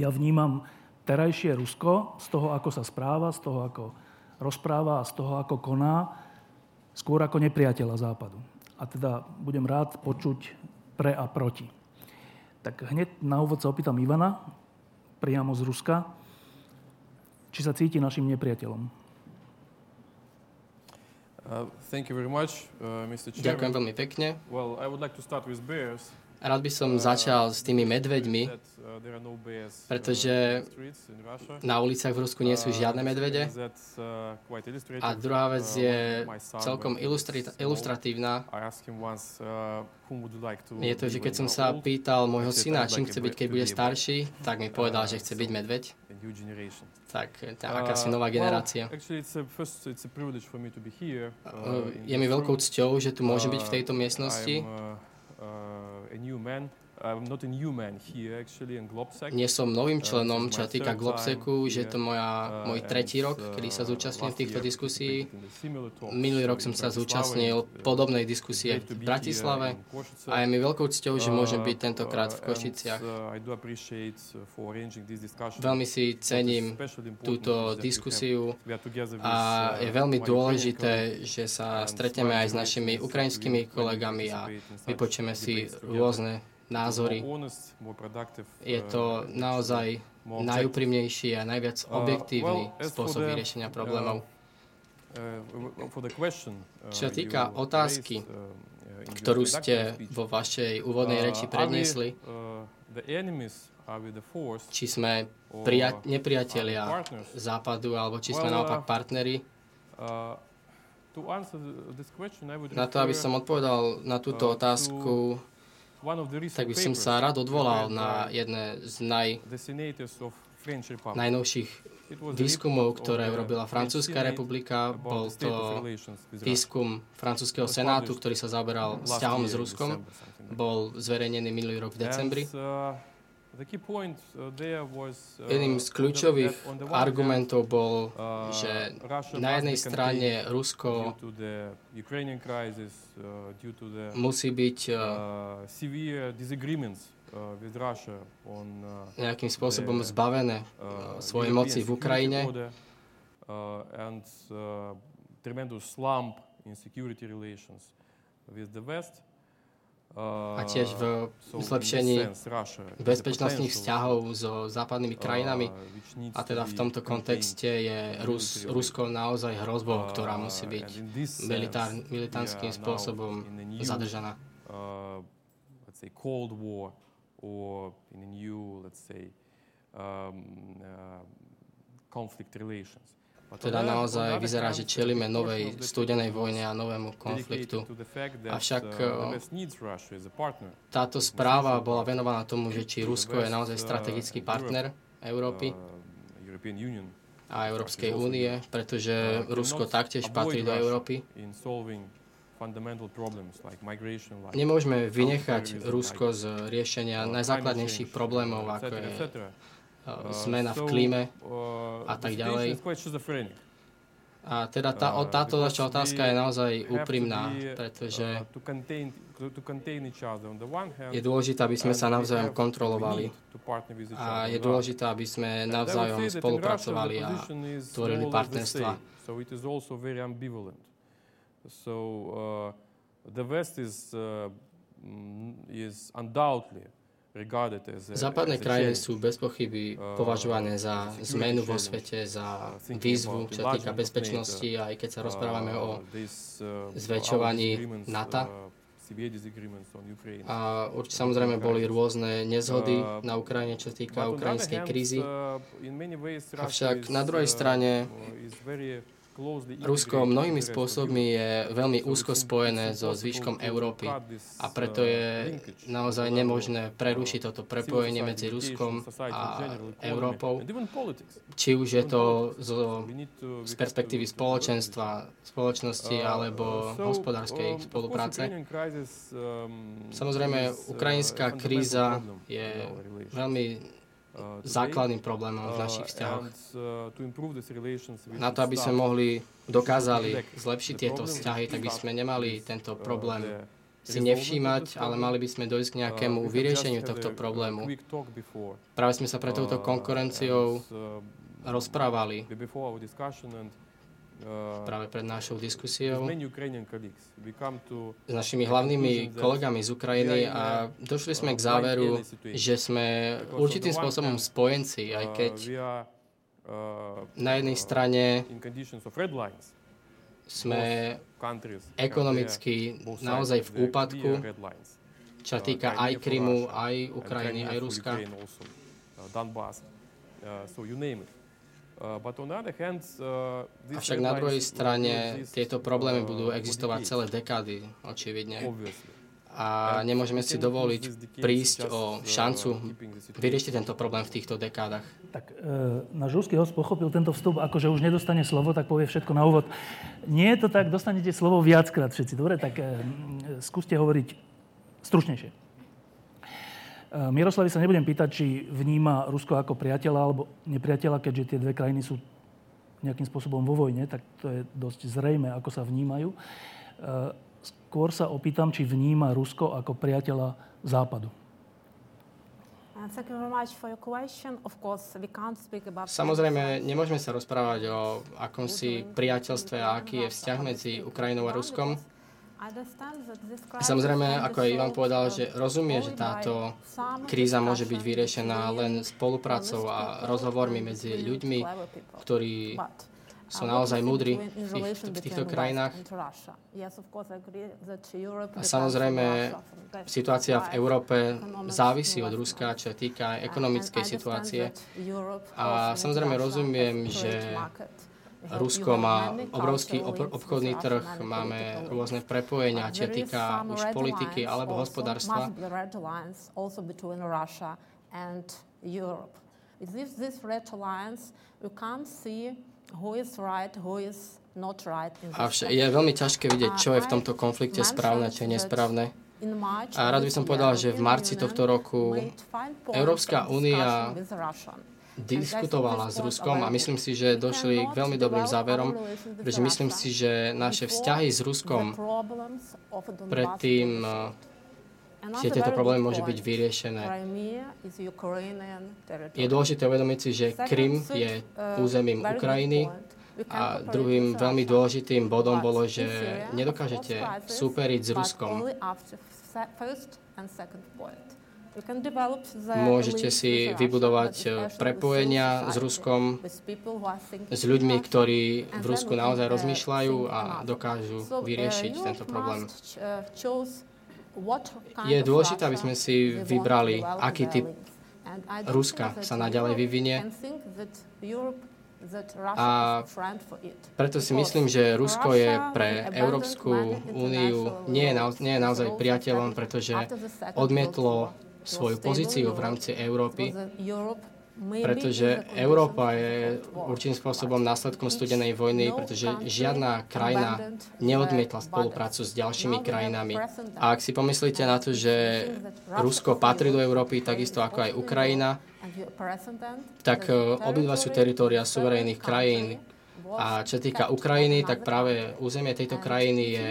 Ja vnímam terajšie Rusko z toho, ako sa správa, z toho, ako rozpráva a z toho, ako koná, skôr ako nepriateľa Západu. A teda budem rád počuť pre a proti. Tak hneď na úvod sa opýtam Ivana, priamo z Ruska, či sa cíti našim nepriateľom. Thank you very much, Mr. Chairman. Ďakujem veľmi pekne. Well, I would like to start with bears. Rád by som začal s tými medveďmi, pretože na uliciach v Rusku nie sú žiadne medvede. A druhá vec je celkom ilustratívna. Je to, že keď som sa pýtal môjho syna, čím chce byť, keď bude starší, tak mi povedal, že chce byť medveď. Tak, akási nová generácia. Je mi veľkou cťou, že tu môžem byť v tejto miestnosti. Nie som novým členom, čo sa týka Globseku, že je to môj 3. rok, kedy sa zúčastňujem týchto diskusí. Minulý rok som sa zúčastnil podobnej diskusie v Bratislave a je mi veľkou cťou, že môžem byť tentokrát v Košiciach. Veľmi si cením túto diskusiu a je veľmi dôležité, že sa stretneme aj s našimi ukrajinskými kolegami a vypočujeme si rôzne názory. Je to naozaj najúprimnejší a najviac objektívny spôsob vyriešenia problémov. Čo sa týka otázky, ktorú ste vo vašej úvodnej reči predniesli, či sme nepriatelia Západu alebo či sme naopak partneri, na to, aby som odpovedal na túto otázku, tak by som sa rád odvolal na jedné z najnovších výskumov, ktoré urobila Francúzska republika. Bol to výskum francúzskeho senátu, ktorý sa zaoberal vzťahom s Ruskom. Bol zverejnený minulý rok v decembri. Jedným z kľúčových argumentov bol, že na jednej strane Rusko musí byť nejakým spôsobom zbavené svojej moci v Ukrajine. A tiež v zlepšení bezpečnostných vzťahov so západnými krajinami. A teda v tomto kontexte je Rusko naozaj hrozbou, ktorá musí byť militantským spôsobom zadržaná. Teda naozaj vyzerá, že čelíme novej studenej vojne a novému konfliktu. Avšak táto správa bola venovaná tomu, že či Rusko je naozaj strategický partner Európy a Európskej únie, pretože Rusko taktiež patrí do Európy. Nemôžeme vynechať Rusko z riešenia najzákladnejších problémov, ako je zmena v klíme a tak ďalej. A teda táto vaša otázka je naozaj úprimná, pretože je dôležité, aby sme sa navzájom kontrolovali a je dôležité, aby sme navzájom spolupracovali a tvorili partnerstva. Západné krajiny sú bez pochyby považované za zmenu vo svete, za výzvu, čo sa týka bezpečnosti, aj keď sa rozprávame o zväčšovaní NATO. A určite samozrejme boli rôzne nezhody na Ukrajine, čo sa týka ukrajinskej krízy. Avšak na druhej strane Rusko mnohými spôsobmi je veľmi úzko spojené so zvyškom Európy a preto je naozaj nemožné prerušiť toto prepojenie medzi Ruskom a Európou, či už je to z perspektívy spoločenstva, spoločnosti alebo hospodárskej spolupráce. Samozrejme, ukrajinská kríza je veľmi základným problémom v našich vzťahoch. Na to, aby sme dokázali zlepšiť tieto vzťahy, tak by sme nemali tento problém si nevšímať, ale mali by sme dojsť k nejakému vyriešeniu tohto problému. Práve sme sa pred touto konkurenciou rozprávali. Práve pred našou diskusiou s našimi hlavnými kolegami z Ukrajiny a došli sme k záveru, že sme určitým spôsobom spojenci, aj keď na jednej strane sme ekonomicky naozaj v úpadku, čo sa týka aj Krymu, aj Ukrajiny, aj Ruska. Avšak na druhej strane tieto problémy budú existovať celé dekády, očividne. A nemôžeme si dovoliť prísť o šancu vyriešiť tento problém v týchto dekádach. Tak náš ruský host pochopil tento vstup, akože už nedostane slovo, tak povie všetko na úvod. Nie je to tak, dostanete slovo viackrát všetci. Dobre, tak skúste hovoriť stručnejšie. Miroslavy sa nebudem pýtať, či vníma Rusko ako priateľa alebo nepriateľa, keďže tie dve krajiny sú nejakým spôsobom vo vojne, tak to je dosť zrejme, ako sa vnímajú. Skôr sa opýtam, či vníma Rusko ako priateľa Západu. Samozrejme, nemôžeme sa rozprávať o akomsi priateľstve a aký je vzťah medzi Ukrajinou a Ruskom. Samozrejme, ako aj Ivan povedal, že rozumie, že táto kríza môže byť vyriešená len spoluprácou a rozhovormi medzi ľuďmi, ktorí sú naozaj múdri v týchto krajinách. A samozrejme, situácia v Európe závisí od Ruska, čo týka ekonomickej situácie. A samozrejme rozumiem, že Rusko má obrovský obchodný trh, máme rôzne prepojenia, čo týka už politiky alebo hospodárstva. Avšak je veľmi ťažké vidieť, čo je v tomto konflikte správne, čo je nesprávne. A rád by som povedal, že v marci tohto roku Európska únia diskutovala s Ruskom a myslím si, že došli k veľmi dobrým záverom, pretože myslím si, že naše vzťahy s Ruskom predtým, že tieto problémy môžu byť vyriešené. Je dôležité uvedomiť si, že Krym je územím Ukrajiny a druhým veľmi dôležitým bodom bolo, že nedokážete súperiť s Ruskom. Môžete si vybudovať prepojenia s Ruskom, s ľuďmi, ktorí v Rusku naozaj rozmýšľajú a dokážu vyriešiť tento problém. Je dôležité, aby sme si vybrali, aký typ Ruska sa naďalej vyvinie. A preto si myslím, že Rusko je pre Európsku úniu nie je naozaj priateľom, pretože odmietlo svoju pozíciu v rámci Európy, pretože Európa je určitým spôsobom následkom studenej vojny, pretože žiadna krajina neodmietla spoluprácu s ďalšími krajinami. A ak si pomyslíte na to, že Rusko patrí do Európy, takisto ako aj Ukrajina, tak obidva sú teritória suverénnych krajín. A čo týka Ukrajiny, tak práve územie tejto krajiny je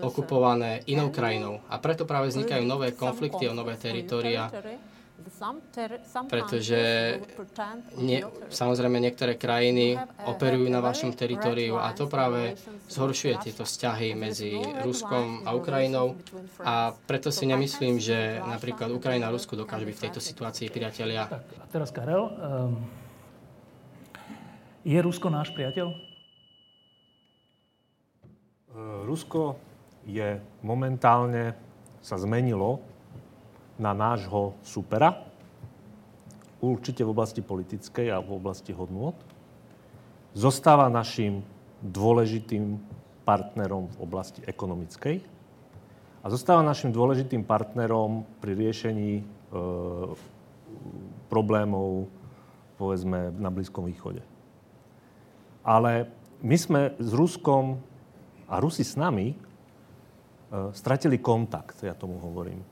okupované inou krajinou. A preto práve vznikajú nové konflikty o nové teritória, pretože samozrejme niektoré krajiny operujú na vašom teritóriu a to práve zhoršuje tieto vzťahy medzi Ruskom a Ukrajinou a preto si nemyslím, že napríklad Ukrajina a Rusko dokážu byť v tejto situácii priatelia. Tak, a teraz Karel, je Rusko náš priateľ? Rusko je momentálne sa zmenilo na nášho supera, určite v oblasti politickej a v oblasti hodnôt. zostáva našim dôležitým partnerom v oblasti ekonomickej a zostáva našim dôležitým partnerom pri riešení problémov, povedzme, na Blízkom východe. Ale my sme s Ruskom a Rusi s nami stratili kontakt, ja tomu hovorím.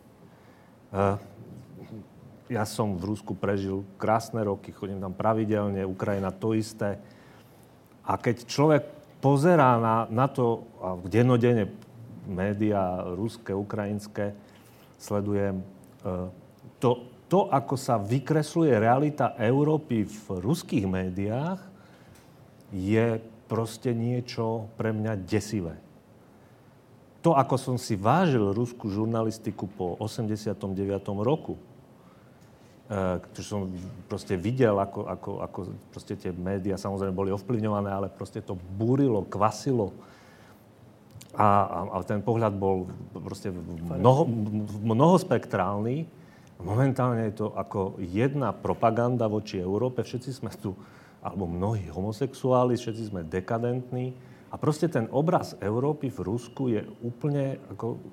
Ja som v Rusku prežil krásne roky, chodím tam pravidelne, Ukrajina to isté. A keď človek pozerá na to, a dennodenne médiá ruské, ukrajinské, sledujem to, ako sa vykresluje realita Európy v ruských médiách, je proste niečo pre mňa desivé. To, ako som si vážil ruskú žurnalistiku po 89. roku, ktorý som proste videl, ako proste tie médiá samozrejme boli ovplyvňované, ale proste to burilo, kvasilo. A ten pohľad bol proste mnohospektrálny. Momentálne je to ako jedna propaganda voči Európe. Všetci sme tu, alebo mnohí homosexuáli, všetci sme dekadentní. A proste ten obraz Európy v Rusku je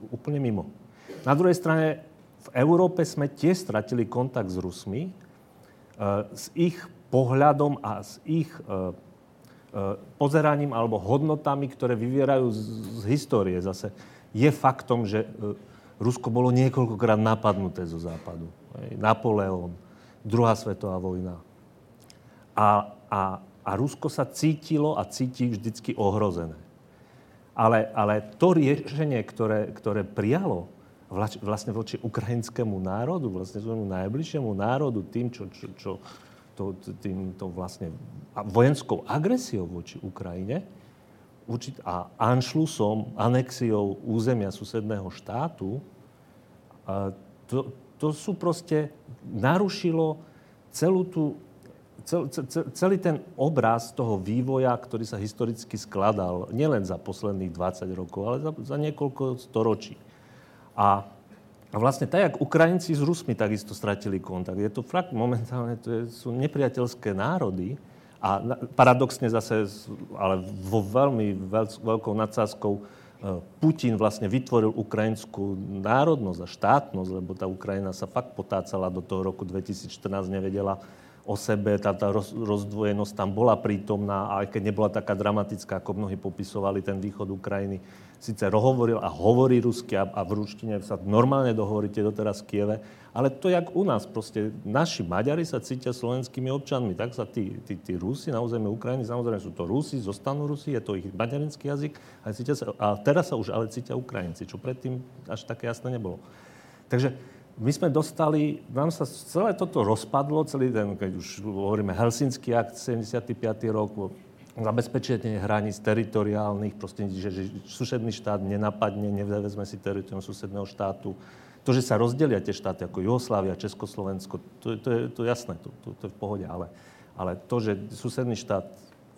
úplne mimo. Na druhej strane, v Európe sme tiež stratili kontakt s Rusmi, s ich pohľadom a s ich pozeraním alebo hodnotami, ktoré vyvierajú z histórie zase. Je faktom, že Rusko bolo niekoľkokrát napadnuté zo západu. Napoleon, druhá svetová vojna. A Rusko sa cítilo a cíti vždycky ohrozené. Ale to riešenie, ktoré prijalo, vlastne voči ukrajinskému národu, vlastne svojmu najbližšiemu národu, tým, čo vlastne vojenskou agresiou voči Ukrajine a anšlusom, anexiou územia susedného štátu, to sú proste narušilo celý ten obraz toho vývoja, ktorý sa historicky skladal, nielen za posledných 20 rokov, ale za niekoľko storočí. A vlastne tak, jak Ukrajinci s Rusmi takisto stratili kontakt. Je to fakt momentálne, sú nepriateľské národy a paradoxne zase, ale vo veľmi veľkou nadsázkou, Putin vlastne vytvoril ukrajinskú národnosť a štátnosť, lebo tá Ukrajina sa fakt potácala do toho roku 2014, nevedela o sebe, tá rozdvojenosť tam bola prítomná, a aj keď nebola taká dramatická, ako mnohí popisovali, ten východ Ukrajiny síce hovoril a hovorí rusky a v ruštine sa normálne dohovoríte doteraz v Kieve, ale to jak u nás, proste naši Maďari sa cítia slovenskými občanmi, tak sa tí Rusi na území Ukrajiny, samozrejme sú to Rusi, zostanú Rusi, je to ich maďarinský jazyk, ale a teraz sa už ale cítia Ukrajinci, čo predtým až také jasné nebolo. Takže my sme dostali, nám sa celé toto rozpadlo, celý ten, keď už hovoríme, Helsinský akt, 75. rok, zabezpečenie hraníc teritoriálnych, proste, že susedný štát nenapadne, nevezme si teritorium susedného štátu. To, že sa rozdelia tie štáty ako Juhoslávia, Československo, to je jasné, to je v pohode, ale to, že susedný štát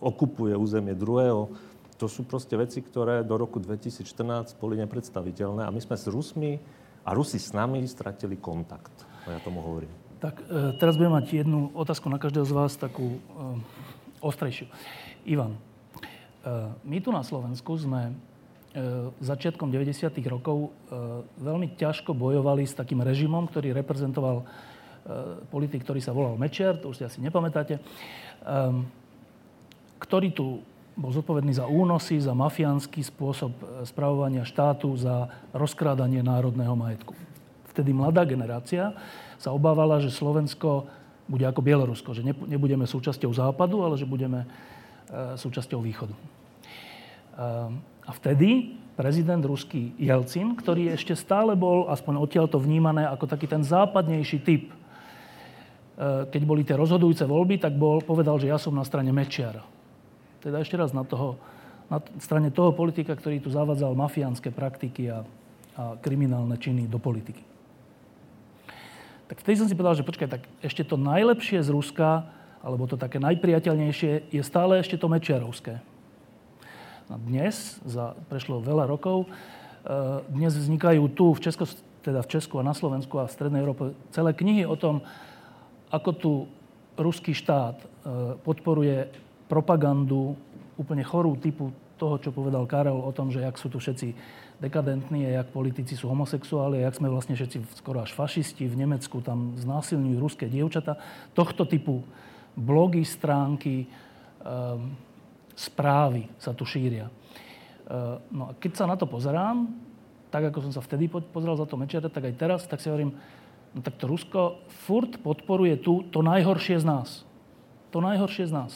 okupuje územie druhého, to sú proste veci, ktoré do roku 2014 boli nepredstaviteľné a my sme s Rusmi a Rusi s nami stratili kontakt. Ja tomu hovorím. Tak teraz budem mať jednu otázku na každého z vás, takú ostrejšiu. Ivan, my tu na Slovensku sme začiatkom 90. rokov veľmi ťažko bojovali s takým režimom, ktorý reprezentoval politik, ktorý sa volal Mečiar, to už si asi nepamätáte, ktorý tu bol zodpovedný za únosy, za mafiánsky spôsob spravovania štátu, za rozkrádanie národného majetku. Vtedy mladá generácia sa obávala, že Slovensko bude ako Bielorusko, že nebudeme súčasťou Západu, ale že budeme súčasťou Východu. A vtedy prezident ruský Jelcin, ktorý ešte stále bol, aspoň odtiaľto vnímané, ako taký ten západnejší typ. Keď boli tie rozhodujúce voľby, tak povedal, že ja som na strane Mečiara. Teda ešte raz na strane toho politika, ktorý tu zavádzal mafiánske praktiky a kriminálne činy do politiky. Tak vtedy som si povedal, že počkaj, tak ešte to najlepšie z Ruska, alebo to také najpriateľnejšie, je stále ešte to mečiarovské. A dnes, prešlo veľa rokov, dnes vznikajú tu v Česku a na Slovensku a v Strednej Európe celé knihy o tom, ako tu ruský štát podporuje propagandu úplne chorú typu toho, čo povedal Karel o tom, že jak sú tu všetci dekadentní a jak politici sú homosexuáli a jak sme vlastne všetci skoro až fašisti v Nemecku, tam znásilňujú ruské dievčatá. Tohto typu blogy, stránky, správy sa tu šíria. No a keď sa na to pozerám, tak ako som sa vtedy pozeral za to Mečiara, tak aj teraz, tak si hovorím, no tak to Rusko furt podporuje tu to najhoršie z nás. To najhoršie z nás.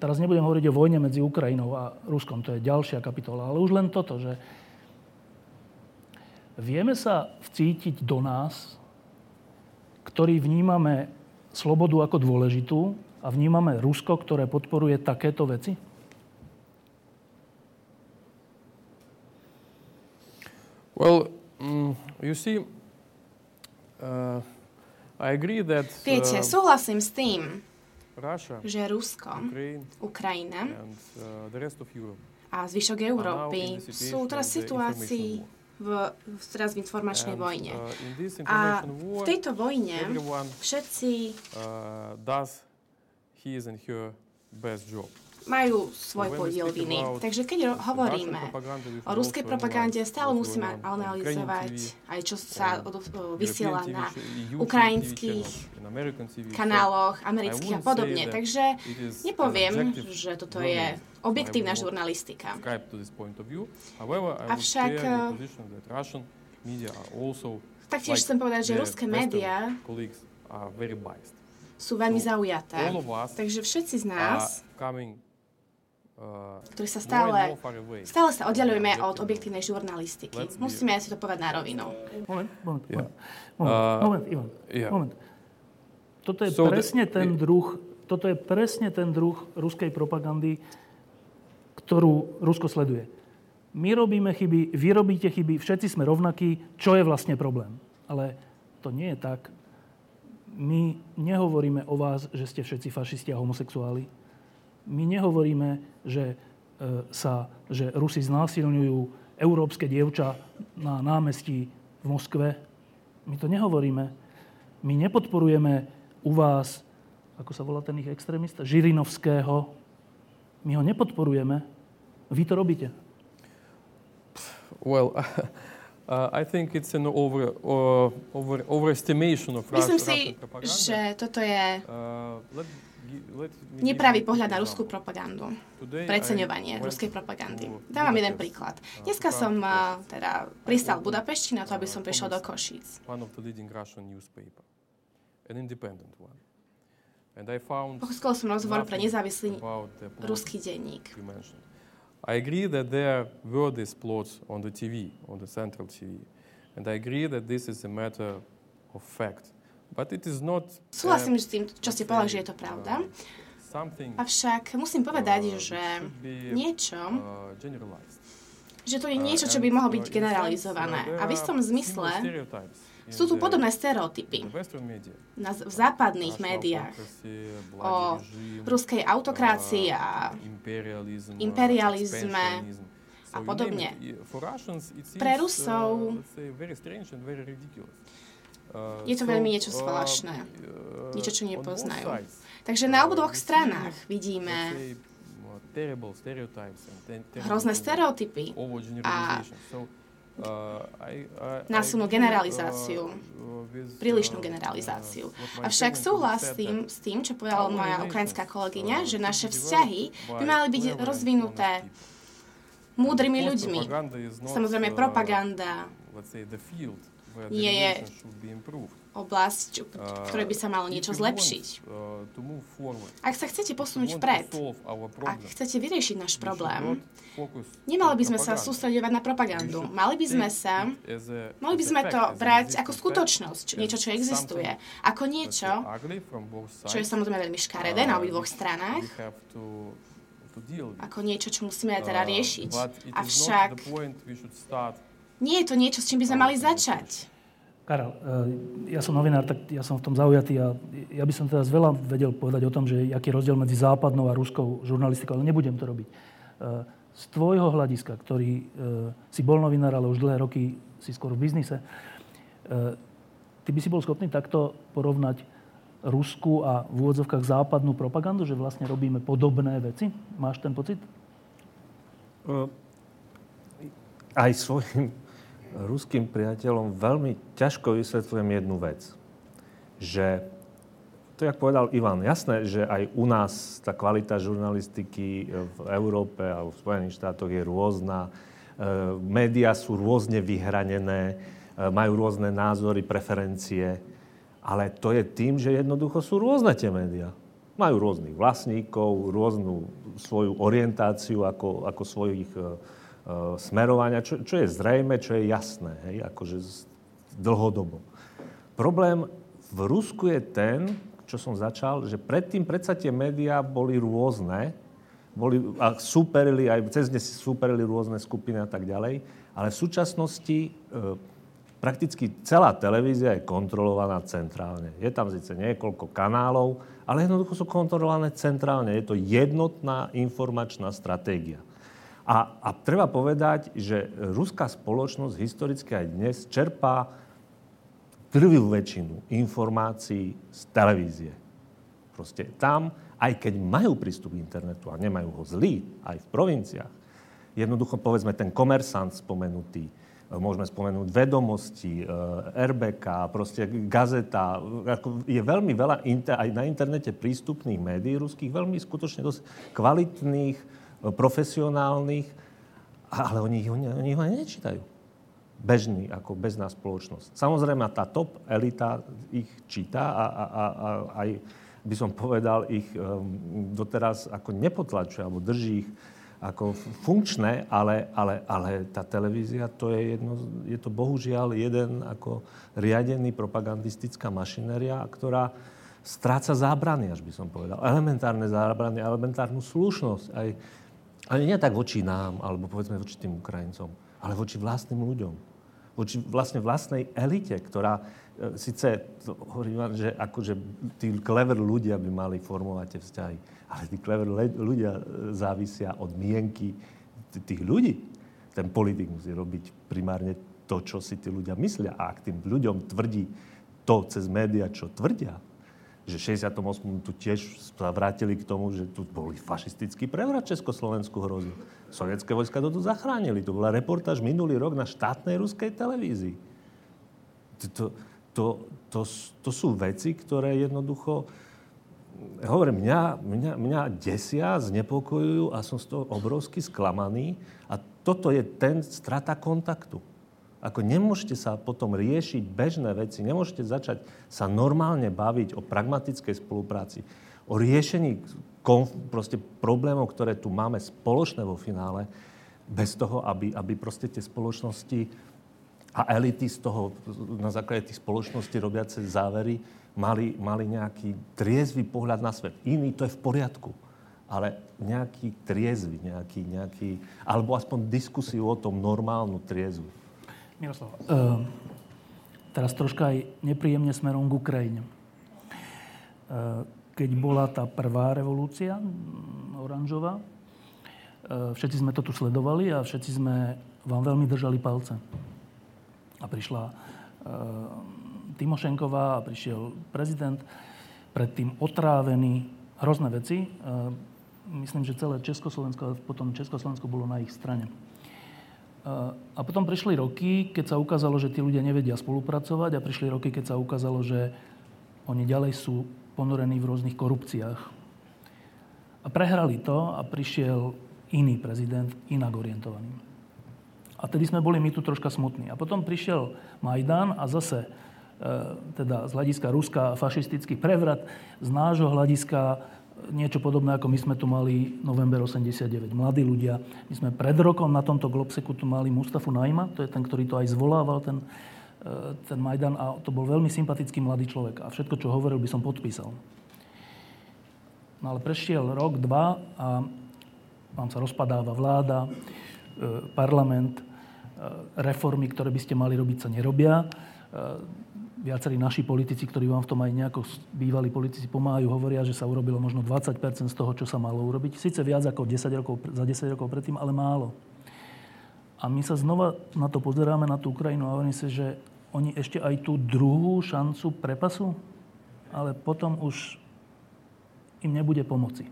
Teraz nebudem hovoriť o vojne medzi Ukrajinou a Ruskom, to je ďalšia kapitola, ale už len toto, že vieme sa vcítiť do nás, ktorí vnímame slobodu ako dôležitú a vnímame Rusko, ktoré podporuje takéto veci? Well, you see, I agree that... Viete, súhlasím s tým, že Rusko, Ukrajina a zvyšok Európy sú teraz v situácii teraz v informačnej vojne. A v tejto vojne všetci majú svoj podiel viny. Takže keď hovoríme o ruskej propagande, stále musíme analyzovať aj čo sa vysiela na ukrajinských kanáloch, amerických a podobne. Takže nepoviem, že toto je objektívna žurnalistika. Avšak taktiež chcem povedať, že ruské médiá sú veľmi zaujaté. Takže všetci z nás, ktorí sa stále sa oddiaľujeme od objektívnej žurnalistiky. Musíme si to povedať na rovinu. Moment. Toto je presne ten druh ruskej propagandy, ktorú Rusko sleduje. My robíme chyby, vy robíte chyby, všetci sme rovnakí, čo je vlastne problém. Ale to nie je tak. My nehovoríme o vás, že ste všetci fašisti a homosexuáli. My nehovoríme, že Rusi znásilňujú európske dievča na námestí v Moskve. My to nehovoríme. My nepodporujeme u vás, ako sa volá ten ich extrémista, Žirinovského. My ho nepodporujeme. Vy to robíte. Well, I think it's an overestimation of Russian propaganda. Myslím si, že toto je nepravý pohľad na ruskú propagandu. Preceňovanie ruskej propagandy. Dávam jeden príklad. Dneska som teda pristal v Budapešti na to, aby som prišiel do Košíc. Pochúskol som rozhovor pre nezávislý ruský denník. I agree that there were these plots on the TV, on the central TV. And I agree that this is a matter of fact. But it is not... Súhlasím s tým, čo ste povedali, že je to pravda. Avšak musím povedať, že niečo... Že to je niečo, čo by mohlo byť generalizované. A v istom zmysle... Sú tu podobné stereotypy v západných médiách o ruskej autokrácii a imperializme a podobne. Pre Rusov je to veľmi niečo zvláštne, niečo, čo nepoznajú. Takže na obdvoch stranách vidíme hrozné stereotypy a násilnú generalizáciu, prílišnú generalizáciu. Avšak súhlasím s tým, čo povedala moja ukrajinská kolegyňa, že naše vzťahy by mali byť rozvinuté múdrymi ľuďmi. Samozrejme, propaganda nie je oblasť, v ktorej by sa malo niečo zlepšiť. Ak sa chcete posunúť vpred, ak chcete vyriešiť náš problém, nemali by sme sa sústredovať na propagandu. Mali by sme to brať ako skutočnosť, niečo, čo existuje. Ako niečo, čo je samozrejme veľmi škaredé na obidvoch stranách, ako niečo, čo musíme teda riešiť. Avšak nie je to niečo, s čím by sme mali začať. Karel, ja som novinár, tak ja som v tom zaujatý a ja by som teraz veľa vedel povedať o tom, že aký je rozdiel medzi západnou a ruskou žurnalistikou, ale nebudem to robiť. Z tvojho hľadiska, ktorý si bol novinár, ale už dlhé roky si skôr v biznise, ty by si bol schopný takto porovnať ruskú a v úvodzovkách západnú propagandu, že vlastne robíme podobné veci? Máš ten pocit? Aj svojim ruským priateľom veľmi ťažko vysvetľujem jednu vec. Že, to jak povedal Ivan, jasné, že aj u nás tá kvalita žurnalistiky v Európe a v Spojených štátoch je rôzna. Média sú rôzne vyhranené, majú rôzne názory, preferencie. Ale to je tým, že jednoducho sú rôzne tie médiá. Majú rôznych vlastníkov, rôznu svoju orientáciu ako svojich smerovania, čo je zrejme, čo je jasné, hej, akože dlhodobo. Problém v Rusku je ten, čo som začal, že predtým predsa tie médiá boli rôzne, a súperili, aj cez ne si súperili rôzne skupiny a tak ďalej, ale v súčasnosti prakticky celá televízia je kontrolovaná centrálne. Je tam síce niekoľko kanálov, ale jednoducho sú kontrolované centrálne. Je to jednotná informačná stratégia. A treba povedať, že ruská spoločnosť historicky aj dnes čerpá drvivú väčšinu informácií z televízie. Proste tam, aj keď majú prístup k internetu a nemajú ho zlý, aj v provinciách, jednoducho povedzme ten Komersant spomenutý, môžeme spomenúť Vedomosti, RBK, proste Gazeta. Je veľmi veľa aj na internete prístupných médií ruských, veľmi skutočne dosť kvalitných, profesionálnych, ale oni ho nečítajú. Bežný, ako bežná spoločnosť. Samozrejme, tá top elita ich číta a aj, by som povedal, ich doteraz ako nepotlačuje, alebo drží ich ako funkčné, ale tá televízia, to je je to bohužiaľ jeden ako riadený propagandistická mašinéria, ktorá stráca zábrany, až by som povedal. Elementárne zábrany, elementárnu slušnosť. Ale nie tak voči nám, alebo povedzme voči tým Ukrajincom, ale voči vlastným ľuďom. Voči vlastnej elite, ktorá síce, hovorím, že akože tí clever ľudia by mali formovať tie vzťahy, ale tí clever ľudia závisia od mienky tých ľudí. Ten politik musí robiť primárne to, čo si tí ľudia myslia. A ak tým ľuďom tvrdí to cez médiá, čo tvrdia, že v 68. tu tiež sa vrátili k tomu, že tu boli fašistický prevrat, Československu hrozil. Sovietské vojska to tu zachránili. To bola reportáž minulý rok na štátnej ruskej televízii. To sú veci, ktoré jednoducho, hovorím, mňa desia, znepokojujú a som z toho obrovsky sklamaný. A toto je ten strata kontaktu. Ako nemôžete sa potom riešiť bežné veci, nemôžete začať sa normálne baviť o pragmatickej spolupráci, o riešení problémov, ktoré tu máme spoločné vo finále, bez toho, aby proste tie spoločnosti a elity z toho, na základe tých spoločností robiace závery, mali nejaký triezvy pohľad na svet. Iný, to je v poriadku, ale nejaký triezvy, alebo aspoň diskusiu o tom normálnu triezvu. Miroslav, teraz troška aj nepríjemne smerom k Ukrajine. Keď bola tá prvá revolúcia oranžová, všetci sme to tu sledovali a všetci sme vám veľmi držali palce. A prišla Timošenková a prišiel prezident, predtým otrávený, hrozné veci. Myslím, že celé Československo, potom Československo bolo na ich strane. A potom prišli roky, keď sa ukázalo, že tí ľudia nevedia spolupracovať a prišli roky, keď sa ukázalo, že oni ďalej sú ponorení v rôznych korupciách. A prehrali to a prišiel iný prezident, inak orientovaný. A tedy sme boli my tu troška smutní. A potom prišiel Majdan a zase teda z hľadiska Ruska fašistický prevrat, z nášho hľadiska niečo podobné, ako my sme tu mali november 89. Mladí ľudia. My sme pred rokom na tomto Globseku tu mali Mustafu Naima, to je ten, ktorý to aj zvolával, ten Majdan. A to bol veľmi sympatický mladý človek. A všetko, čo hovoril, by som podpísal. No ale prešiel rok, dva a vám sa rozpadáva vláda, parlament, reformy, ktoré by ste mali robiť, sa nerobia. Viacerí naši politici, ktorí vám v tom aj nejako bývalí politici pomáhajú, hovoria, že sa urobilo možno 20% z toho, čo sa malo urobiť. Sice viac ako 10 rokov, za 10 rokov predtým, ale málo. A my sa znova na to pozeráme, na tú Ukrajinu a hovoríme si, že oni ešte aj tú druhú šancu prepasú? A ale potom už im nebude pomoci.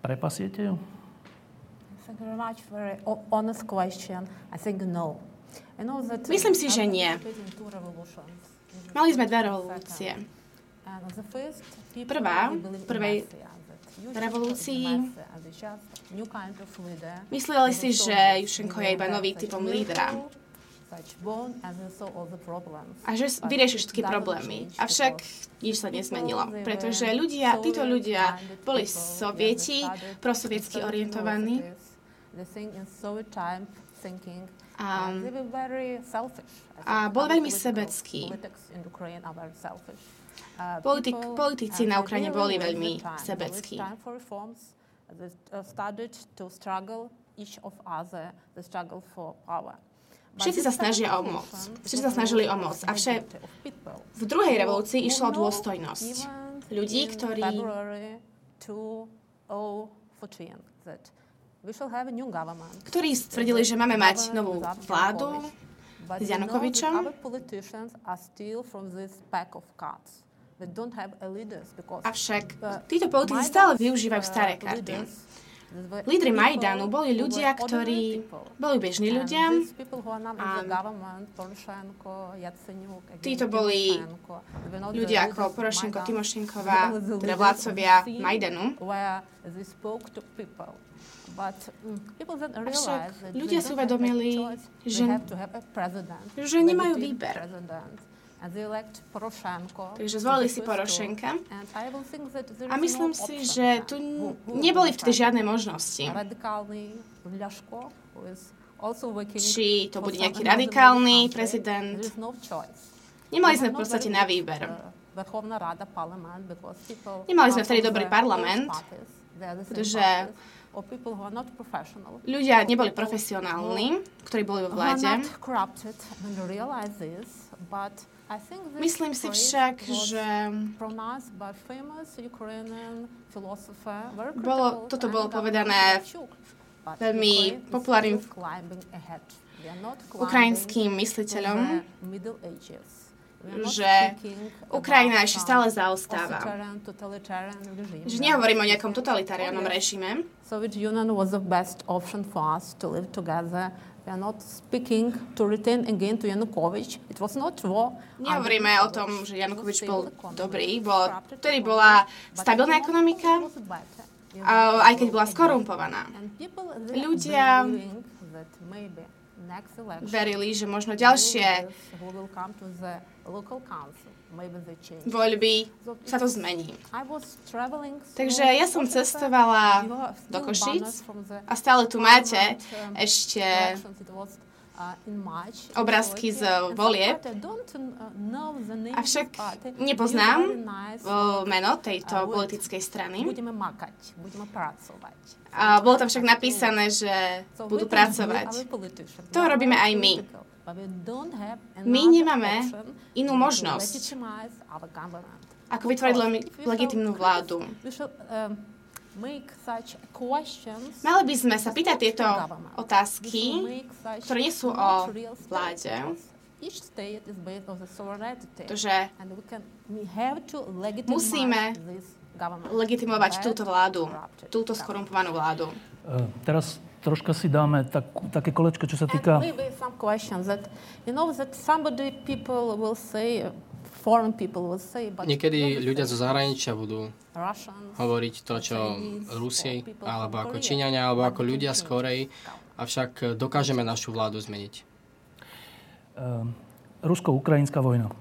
Prepasiete ju? Thank you very much for a honest question. I think no. Myslím si, že nie. Mali sme dve revolúcie. V prvej revolúcii mysleli si, že Jušenko je iba nový typom lídra a že vyrieši všetky problémy. Avšak nič sa nezmenilo, pretože títo ľudia boli sovieti, prosovietsky orientovaní a bol veľmi sebecký. Politici na Ukrajine boli veľmi sebeckí. Všetci sa snažia o moc. Všetci sa snažili o moc. Avšak v druhej revolúcii išlo o dôstojnosť ľudí, ktorí tvrdili, že máme mať novú vládu s Janukovičom. Avšak títo politici stále využívajú staré karty. Lídri Majdanu boli ľudia, ktorí boli bežní ľudia a títo boli ľudia ako Porošenko, Timošenková, teda vládcovia Majdanu. Avšak ľudia si uvedomili, že nemajú výber. Takže zvolili si Porošenka a myslím si, že tu neboli vtedy žiadne možnosti. Či to bude nejaký radikálny prezident. Nemali sme v podstate na výber. Nemali sme vtedy dobrý parlament, pretože ľudia neboli profesionálni, ktorí boli vo vláde. Myslím si však, že toto bolo povedané veľmi populárnym ukrajinským mysliteľom, že Ukrajina ešte stále zaostáva. Že nehovoríme o nejakom totalitárnom režime. Nehovoríme o tom, že Janukovič bol dobrý, ktorý bola stabilná ekonomika, aj keď bola skorumpovaná. Ľudia verili, že možno ďalšie voľby sa to zmení. Takže ja som cestovala do Košíc a stále tu máte ešte obrázky z volieb. Avšak nepoznám meno tejto politickej strany. A bolo tam však napísané, že budú pracovať. To robíme aj my. My nemáme inú možnosť, ako vytvoriť legitímnu vládu. Mali by sme sa pýtať tieto otázky, ktoré nie sú o vláde. Tože musíme legitimovať túto vládu, túto skorumpovanú vládu. Teraz troška si dáme také kolečko, čo sa týka... Niekedy ľudia zo zahraničia budú hovoriť to, čo Rusi, alebo ako Číňania, alebo ako ľudia z Korei, avšak dokážeme našu vládu zmeniť. Rusko-ukrajinská vojna.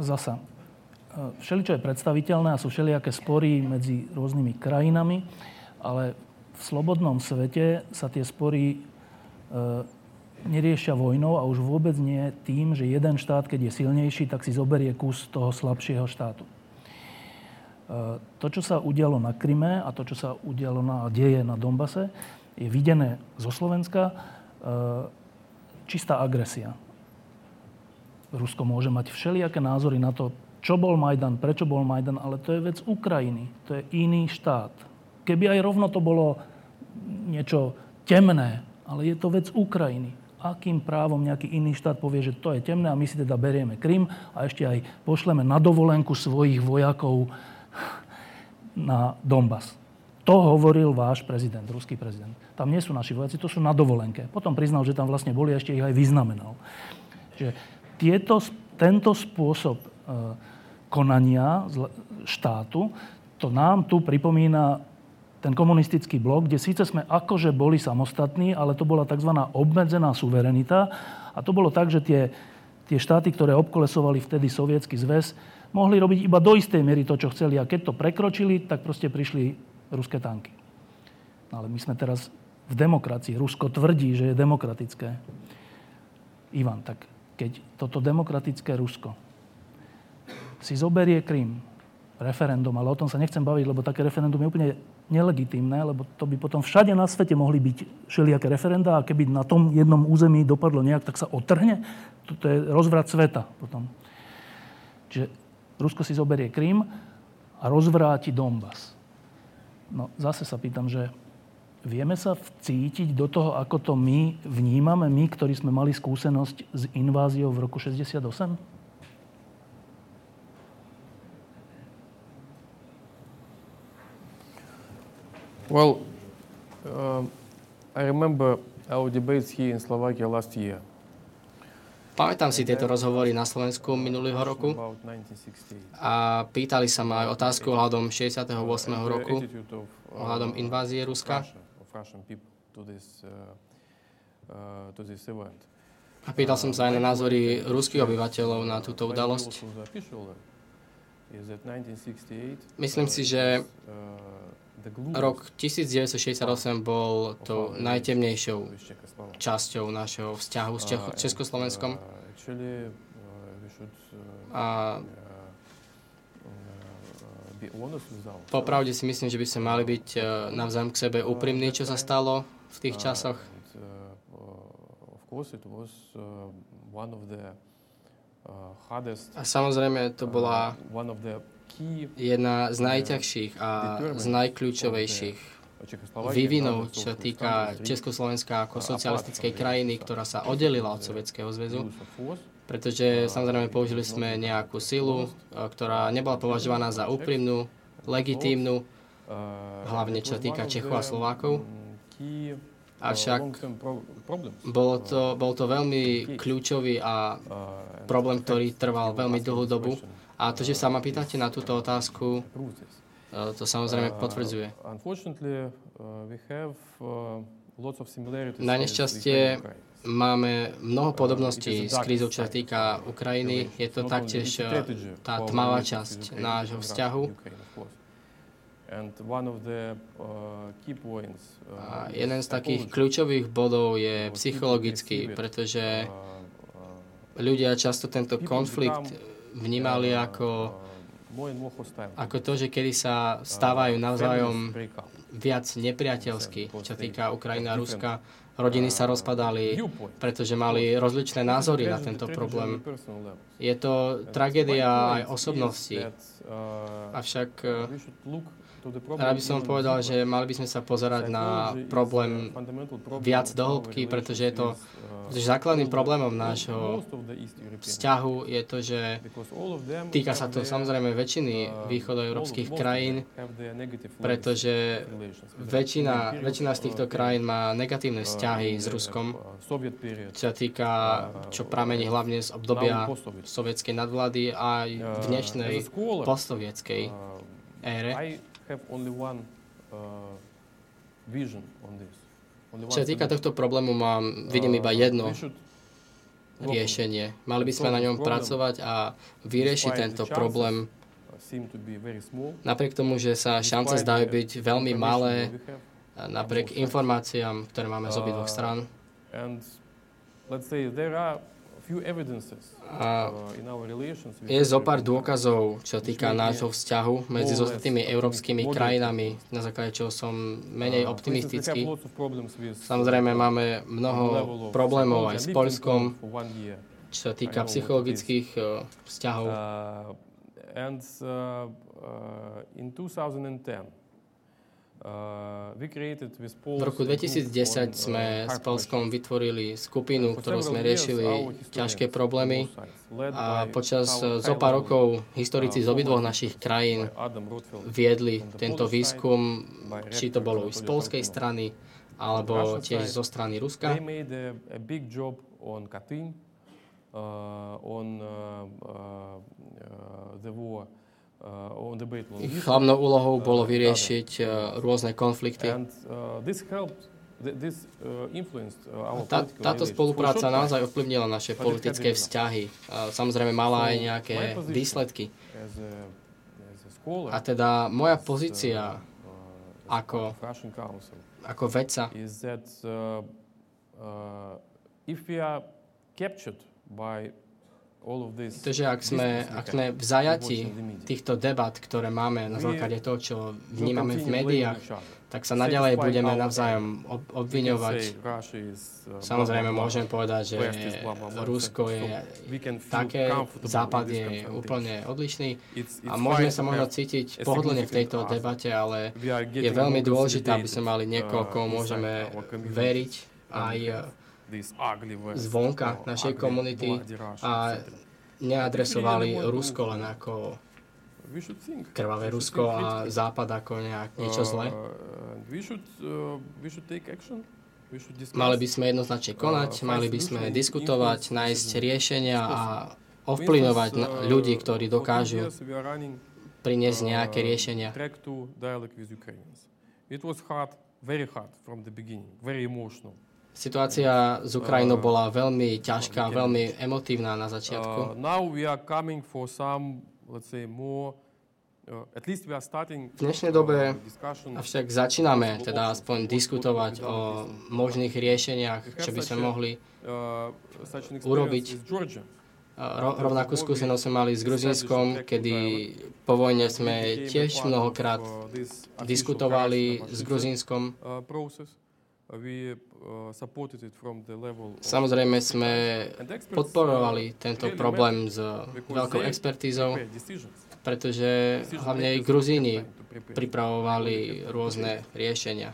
Zasa. Všeličo je predstaviteľné a sú všelijaké spory medzi rôznymi krajinami, ale v slobodnom svete sa tie spory neriešia vojnou a už vôbec nie tým, že jeden štát, keď je silnejší, tak si zoberie kus toho slabšieho štátu. To, čo sa udialo na Kryme a to, čo sa udialo a deje na Donbase, je videné zo Slovenska čistá agresia. Rusko môže mať všelijaké názory na to, čo bol Majdan, prečo bol Majdan, ale to je vec Ukrajiny, to je iný štát. Keby aj rovno to bolo niečo temné, ale je to vec Ukrajiny. akým právom nejaký iný štát povie, že to je temné a my si teda berieme Krym a ešte aj pošleme na dovolenku svojich vojakov na Donbas. To hovoril váš prezident, ruský prezident. Tam nie sú naši vojaci, to sú na dovolenke. Potom priznal, že tam vlastne boli a ešte ich aj vyznamenal. Čiže tento spôsob konania štátu, to nám tu pripomína ten komunistický blok, kde síce sme akože boli samostatní, ale to bola tzv. Obmedzená suverenita. A to bolo tak, že tie štáty, ktoré obkolesovali vtedy Sovietsky zväz, mohli robiť iba do istej miery to, čo chceli. A keď to prekročili, tak proste prišli ruské tanky. No ale my sme teraz v demokracii. Rusko tvrdí, že je demokratické. Ivan, tak keď toto demokratické Rusko si zoberie Krym referendum, ale o tom sa nechcem baviť, lebo také referendum je úplne nelegitímne, lebo to by potom všade na svete mohli byť všelijaké referenda a keby na tom jednom území dopadlo nejak, tak sa otrhne. To je rozvrat sveta potom. Čiže Rusko si zoberie Krym a rozvráti Donbas. No zase sa pýtam, že vieme sa vcítiť do toho, ako to my vnímame, my, ktorí sme mali skúsenosť s inváziou v roku 68? Well, I remember our debates here in Slovakia last year. Pamätám si tieto rozhovory na Slovensku minulého roku a pýtali sa ma aj otázku ohľadom 68. roku, ohľadom invázie Ruska. A pýtal som sa aj na názory ruských obyvateľov na túto udalosť. Myslím si, že rok 1968 bol tou najtemnejšou časťou našeho vzťahu s Československom. A popravde si myslím, že by sme mali byť navzájom k sebe úprimní, čo sa stalo v tých časoch. A samozrejme, to bola jedna z najťažších a z najkľúčovejších vývinov, čo týka Československa ako socialistickej krajiny, ktorá sa oddelila od Sovietskeho zväzu, pretože samozrejme použili sme nejakú silu, ktorá nebola považovaná za úprimnú, legitímnu, hlavne čo týka Čechov a Slovákov. Avšak bol to veľmi kľúčový a problém, ktorý trval veľmi dlhú dobu. A to, že sa ma pýtate na túto otázku, to samozrejme potvrdzuje. Na nešťastie máme mnoho podobností s krízou, čo sa týka Ukrajiny. Je to taktiež tá tmavá časť nášho vzťahu. A jeden z takých kľúčových bodov je psychologický, pretože ľudia často tento konflikt vnímali ako to, že kedy sa stávajú navzájom viac nepriateľsky, čo týka Ukrajiny a Ruska. Rodiny sa rozpadali, pretože mali rozličné názory na tento problém. Je to tragédia aj osobnosti. Avšak ja by som povedal, že mali by sme sa pozerať na problém viac do hĺbky, pretože je to základným problémom nášho vzťahu je to, že týka sa to samozrejme väčšiny východoeurópskych krajín, pretože väčšina z týchto krajín má negatívne vzťahy s Ruskom, čo pramení hlavne z obdobia sovietskej nadvlády a aj v dnešnej postsovietskej ére. Čo sa týka tohto problému, vidím iba jedno riešenie. Mali by sme na ňom pracovať a vyriešiť tento problém. Napriek tomu, že sa šance zdajú byť veľmi malé, napriek informáciám, ktoré máme z obidvoch strán. A je zo pár dôkazov, čo týka nášho vzťahu medzi ostatnými európskymi krajinami, na základe čoho som menej optimistický. Samozrejme, máme mnoho problémov aj s Poľskom, čo týka psychologických vzťahov. V roku 2010 sme s Polskom vytvorili skupinu, ktorou sme riešili ťažké problémy a počas zopár rokov historici z obidvoch našich krajín viedli tento výskum, či to bolo z poľskej strany alebo tiež zo strany Ruska. Ich hlavnou úlohou bolo vyriešiť rôzne konflikty. Táto spolupráca naozaj ovplyvnila naše politické vzťahy. Samozrejme, mala aj nejaké výsledky. A teda moja pozícia ako vedca pretože ak sme v zajati týchto debat, ktoré máme na základe toho, čo vnímame v médiách, tak sa naďalej budeme navzájom obviňovať. Samozrejme, môžem povedať, že Rusko je také, Západ je úplne odlišný a môžeme sa možno cítiť pohodlne v tejto debate, ale je veľmi dôležité, aby sme mali niekoho, komu môžeme veriť aj zvonka našej komunity a neadresovali Rusko len ako krvavé Rusko a Západ ako niečo zlé. Mali by sme jednoznačne konať, mali by sme diskutovať, nájsť riešenia a ovplyvňovať ľudí, ktorí dokážu priniesť nejaké riešenia. Situácia s Ukrajinou bola veľmi ťažká, veľmi emotívna na začiatku. V dnešnej dobe avšak začíname teda aspoň diskutovať o možných riešeniach, čo by sme mohli urobiť. Rovnakú skúsenosť sme mali s Gruzínskom, kedy po vojne sme tiež mnohokrát diskutovali s Gruzínskom. Samozrejme sme podporovali tento problém s veľkou expertízou, pretože hlavne aj Gruzíni pripravovali rôzne riešenia.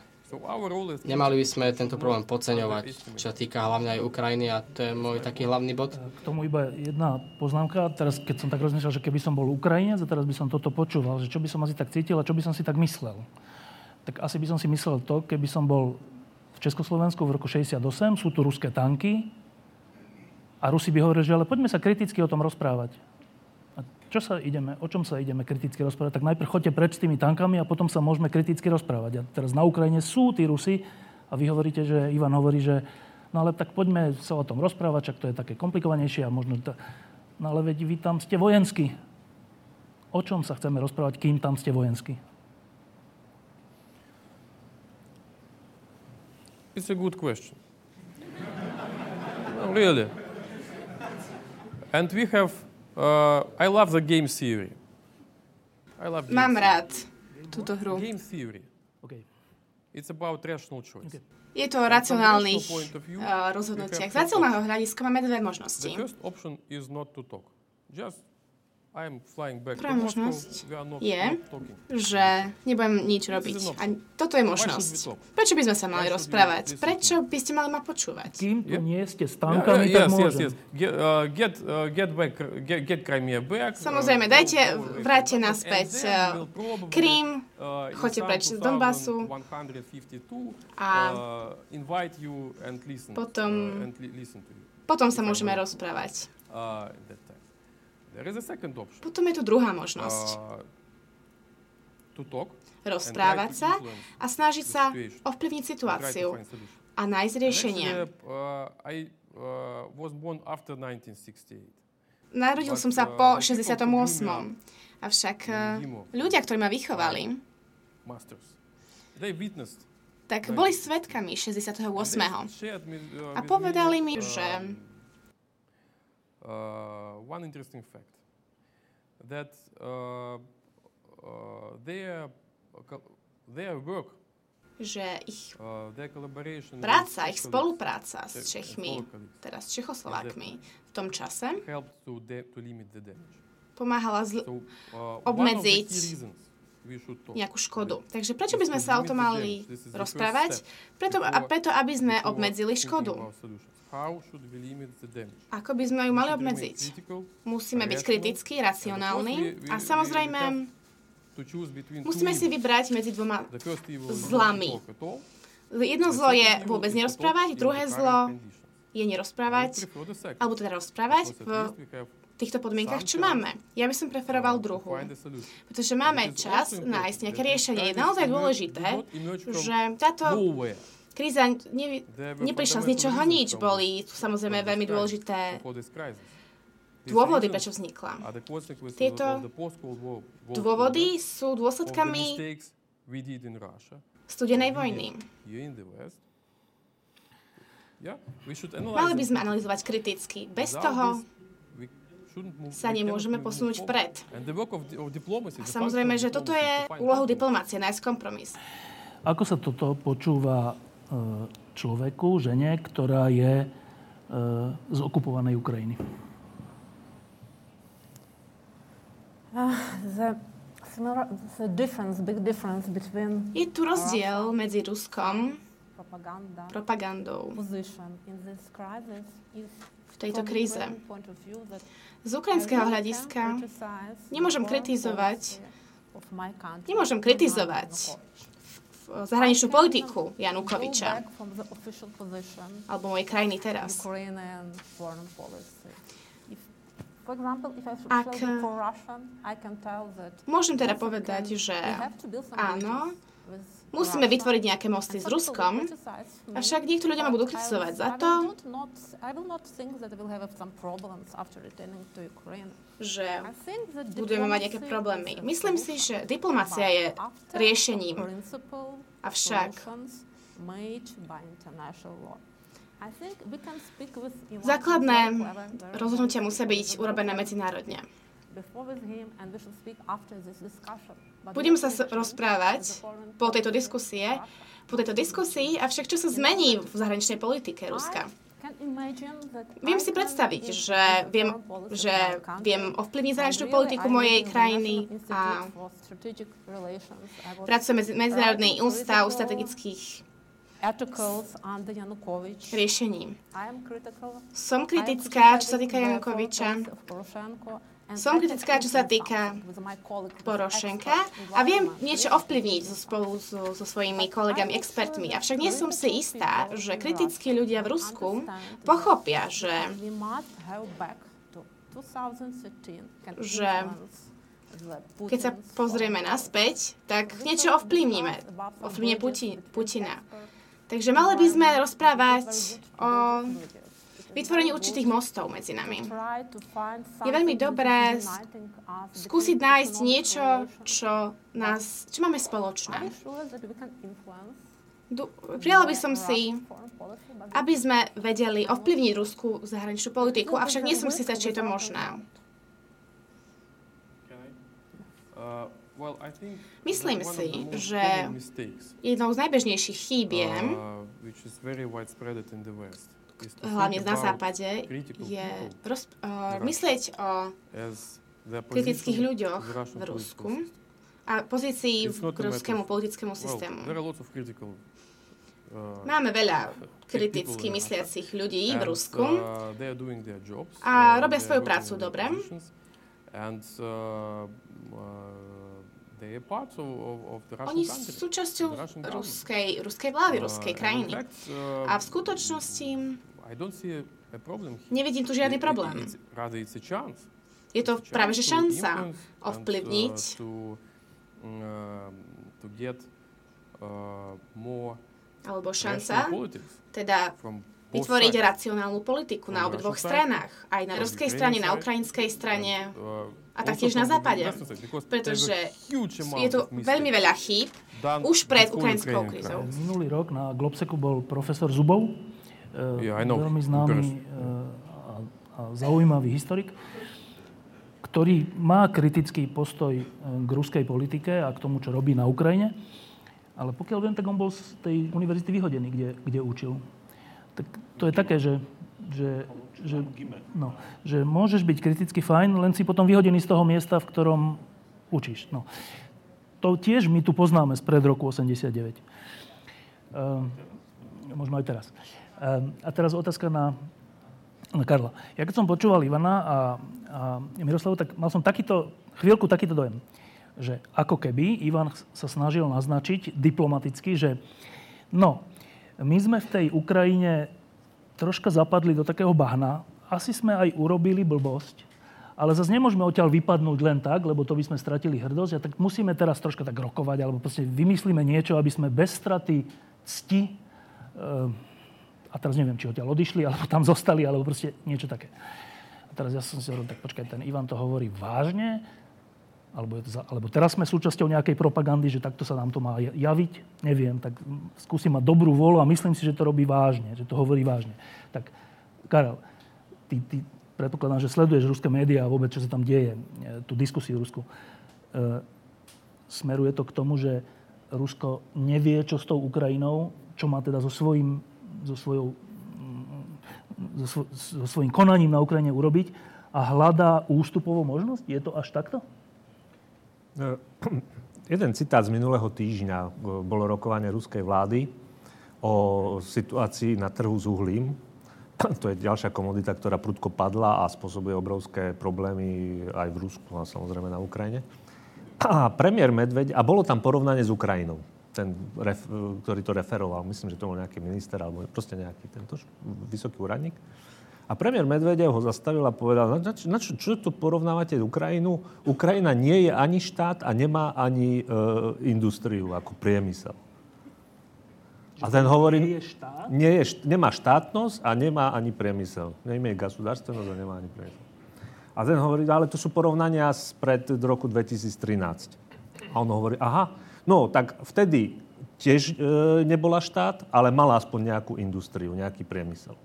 Nemali by sme tento problém podceňovať, čo sa týka hlavne aj Ukrajiny a to je môj taký hlavný bod. K tomu iba jedna poznámka. Teraz, keď som tak rozmýšľal, že keby som bol Ukrajinec a teraz by som toto počúval, že čo by som asi tak cítil a čo by som si tak myslel. Tak asi by som si myslel to, keby som bol v Československu v roku 68, sú tu ruské tanky a Rusi by hovorili, že ale poďme sa kriticky o tom rozprávať. A o čom sa ideme kriticky rozprávať? Tak najprv choďte preč s tými tankami a potom sa môžeme kriticky rozprávať. A teraz na Ukrajine sú tí Rusi a vy hovoríte, že Ivan hovorí, že no ale tak poďme sa o tom rozprávať, však to je také komplikovanejšie a možno no ale veď vy tam ste vojenskí. O čom sa chceme rozprávať, kým tam ste vojenskí? It's a good question. No, really. And we have... I love the game theory. Mám rád túto hru. Game theory. Okay. It's about rational choice. Okay. Je to o racionálnych rozhodnutiach. Z racionálneho hľadiska máme dve možnosti. The first option is not to talk. Just prvá možnosť je, že nebudem nič robiť. A toto je možnosť. Prečo by sme sa mali rozprávať? Prečo by ste mali ma počúvať? Kým tu nie ste s tankami, tak môžem. Samozrejme, vráťte naspäť Krím, choďte preč z Donbasu a potom sa môžeme rozprávať. Potom je tu druhá možnosť. Rozprávať sa a snažiť sa ovplyvniť situáciu a nájsť riešenie. Narodil som sa po 68. Avšak ľudia, ktorí ma vychovali, tak boli svedkami 68. A povedali mi, že one interesting fact that their work, že ich práca, ich spolupráca s Čechmi, teraz s Čechoslovákmi v tom čase pomáhala obmedziť nejakú škodu. Takže prečo by sme sa o tom mali rozprávať? Preto, aby sme obmedzili škodu. Ako by sme ju mali obmedziť? Musíme byť kritickí, racionálni a samozrejme musíme si vybrať medzi dvoma zlami. Jedno zlo je vôbec nerozprávať, druhé zlo je nerozprávať, alebo teda rozprávať v týchto podmienkach, čo máme. Ja by som preferoval druhú, pretože máme čas nájsť nejaké riešenie. Je naozaj dôležité, že táto kríza neprišla z ničoho nič. Boli tu samozrejme veľmi dôležité dôvody, prečo vznikla. Tieto dôvody sú dôsledkami studenej vojny. Mali by sme analyzovať kriticky. Bez toho sa nemôžeme posunúť vpred. A samozrejme, že toto je úlohou diplomácie, nájsť kompromis. Ako sa toto počúva človeku, žene, ktorá je z okupovanej Ukrajiny? Je tu rozdiel medzi Ruskom propagandou v tejto kríze. Z ukrajinského hľadiska nemôžem kritizovať zahraničnú politiku Janukoviča alebo mojej krajiny teraz. Môžem teda povedať, že áno, musíme vytvoriť nejaké mosty s Ruskom, avšak niektorí ľudia ma budú kritizovať za to, že budeme mať nejaké problémy. Myslím si, že diplomácia je riešením, avšak základné rozhodnutia musia byť urobené medzinárodne. Budeme sa rozprávať po tejto diskusii, avšak čo sa zmení v zahraničnej politike Ruska? Viem si predstaviť, že viem ovplyvniť zahraničnú politiku mojej krajiny a pracujem medzinárodný ústav strategických riešení. Som kritická, čo sa týka Janukoviča. Som kritická, čo sa týka Porošenka a viem niečo ovplyvniť spolu so svojimi kolegami, expertmi. Avšak nie som si istá, že kritickí ľudia v Rusku pochopia, že keď sa pozrieme naspäť, tak niečo ovplyvníme Putina. Takže mali by sme rozprávať o vytvorenie určitých mostov medzi nami. Je veľmi dobré skúsiť nájsť niečo, čo máme spoločné. Prijala by som si, aby sme vedeli ovplyvniť ruskú zahraničnú politiku, avšak nie som si istá, či je to možné. Myslím si, že jednou z najbežnejších chýb je, hlavne na západe, je myslieť o kritických ľuďoch v Rusku a pozícii k ruskému politickému systému. Máme veľa kriticky mysliacich ľudí v Rusku a robia svoju prácu dobre. Oni sú súčasťou ruskej vlády, ruskej krajiny. A v skutočnosti nevidím tu žiadny problém. Je to práve že šanca ovplyvniť alebo šanca teda vytvoriť racionálnu politiku na obidvoch stranách. Aj na ruskej strane, na ukrajinskej strane a taktiež na západe, pretože je tu veľmi veľa chýb už pred ukrajinskou krízou. Minulý rok na Globseku bol profesor Zubov, veľmi známy a zaujímavý historik, ktorý má kritický postoj k ruskej politike a k tomu, čo robí na Ukrajine, ale pokiaľ viem, tak on bol z tej univerzity vyhodený, kde učil. Tak to je také, že môžeš byť kriticky fajn, len si potom vyhodený z toho miesta, v ktorom učíš. No. to tiež my tu poznáme spred roku 89. Možno aj teraz. A teraz otázka na Karla. Ja keď som počúval Ivana a Miroslavu, tak mal som takýto dojem, že ako keby Ivan sa snažil naznačiť diplomaticky, že no, my sme v tej Ukrajine troška zapadli do takého bahna, asi sme aj urobili blbosť, ale zase nemôžeme odtiaľ vypadnúť len tak, lebo to by sme stratili hrdosť, a tak musíme teraz troška tak rokovať, alebo proste vymyslíme niečo, aby sme bez straty cti, a teraz neviem, či odtiaľ odišli, alebo tam zostali, alebo proste niečo také. A teraz ja som si hovoril, tak počkaj, ten Ivan to hovorí vážne, alebo teraz sme súčasťou nejakej propagandy, že takto sa nám to má javiť, neviem, tak skúsim mať dobrú vôľu a myslím si, že to robí vážne, že to hovorí vážne. Tak, Karel, ty predpokladám, že sleduješ ruské médiá a vôbec, čo sa tam deje, tú diskusiu v Rusku. Smeruje to k tomu, že Rusko nevie, čo s tou Ukrajinou, čo má teda so svojím konaním na Ukrajine urobiť a hľadá ústupovú možnosť? Je to až takto? Jeden citát z minulého týždňa bolo rokovanie ruskej vlády o situácii na trhu s uhlím. To je ďalšia komodita, ktorá prudko padla a spôsobuje obrovské problémy aj v Rusku a samozrejme na Ukrajine. A premiér Medveď, a bolo tam porovnanie s Ukrajinou, ten, ktorý to referoval, myslím, že to bol nejaký minister alebo proste nejaký tento vysoký úradník. A premiér Medvedev ho zastavil a povedal, čo tu porovnávate Ukrajinu? Ukrajina nie je ani štát a nemá ani industriu ako priemysel. Čiže a ten hovorí, nemá štátnosť a nemá ani priemysel. Nemá gasudárstvenosť a nemá ani priemysel. A ten hovorí, ale to sú porovnania spred roku 2013. A on hovorí, aha, no tak vtedy tiež nebola štát, ale mala aspoň nejakú industriu, nejaký priemysel.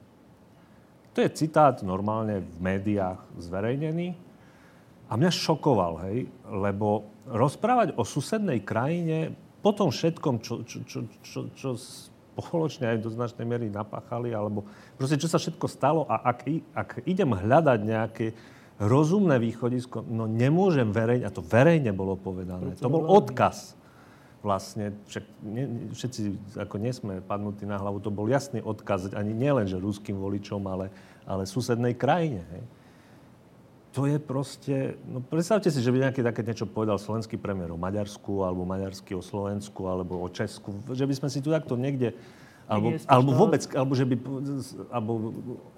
To je citát normálne v médiách zverejnený a mňa šokoval, hej, lebo rozprávať o susednej krajine po tom všetkom, čo spoločne aj do značnej miery napáchali, alebo proste čo sa všetko stalo a ak idem hľadať nejaké rozumné východisko, no nemôžem verejne, a to verejne bolo povedané, to bol odkaz. Vlastne, všetci ako nesme padnutí na hlavu, to bol jasný odkaz ani nielenže ruským voličom, ale susednej krajine. Hej. To je proste, no predstavte si, že by nejaké také niečo povedal slovenský premiér o Maďarsku, alebo maďarský o Slovensku, alebo o Česku, že by sme si tu takto niekde, alebo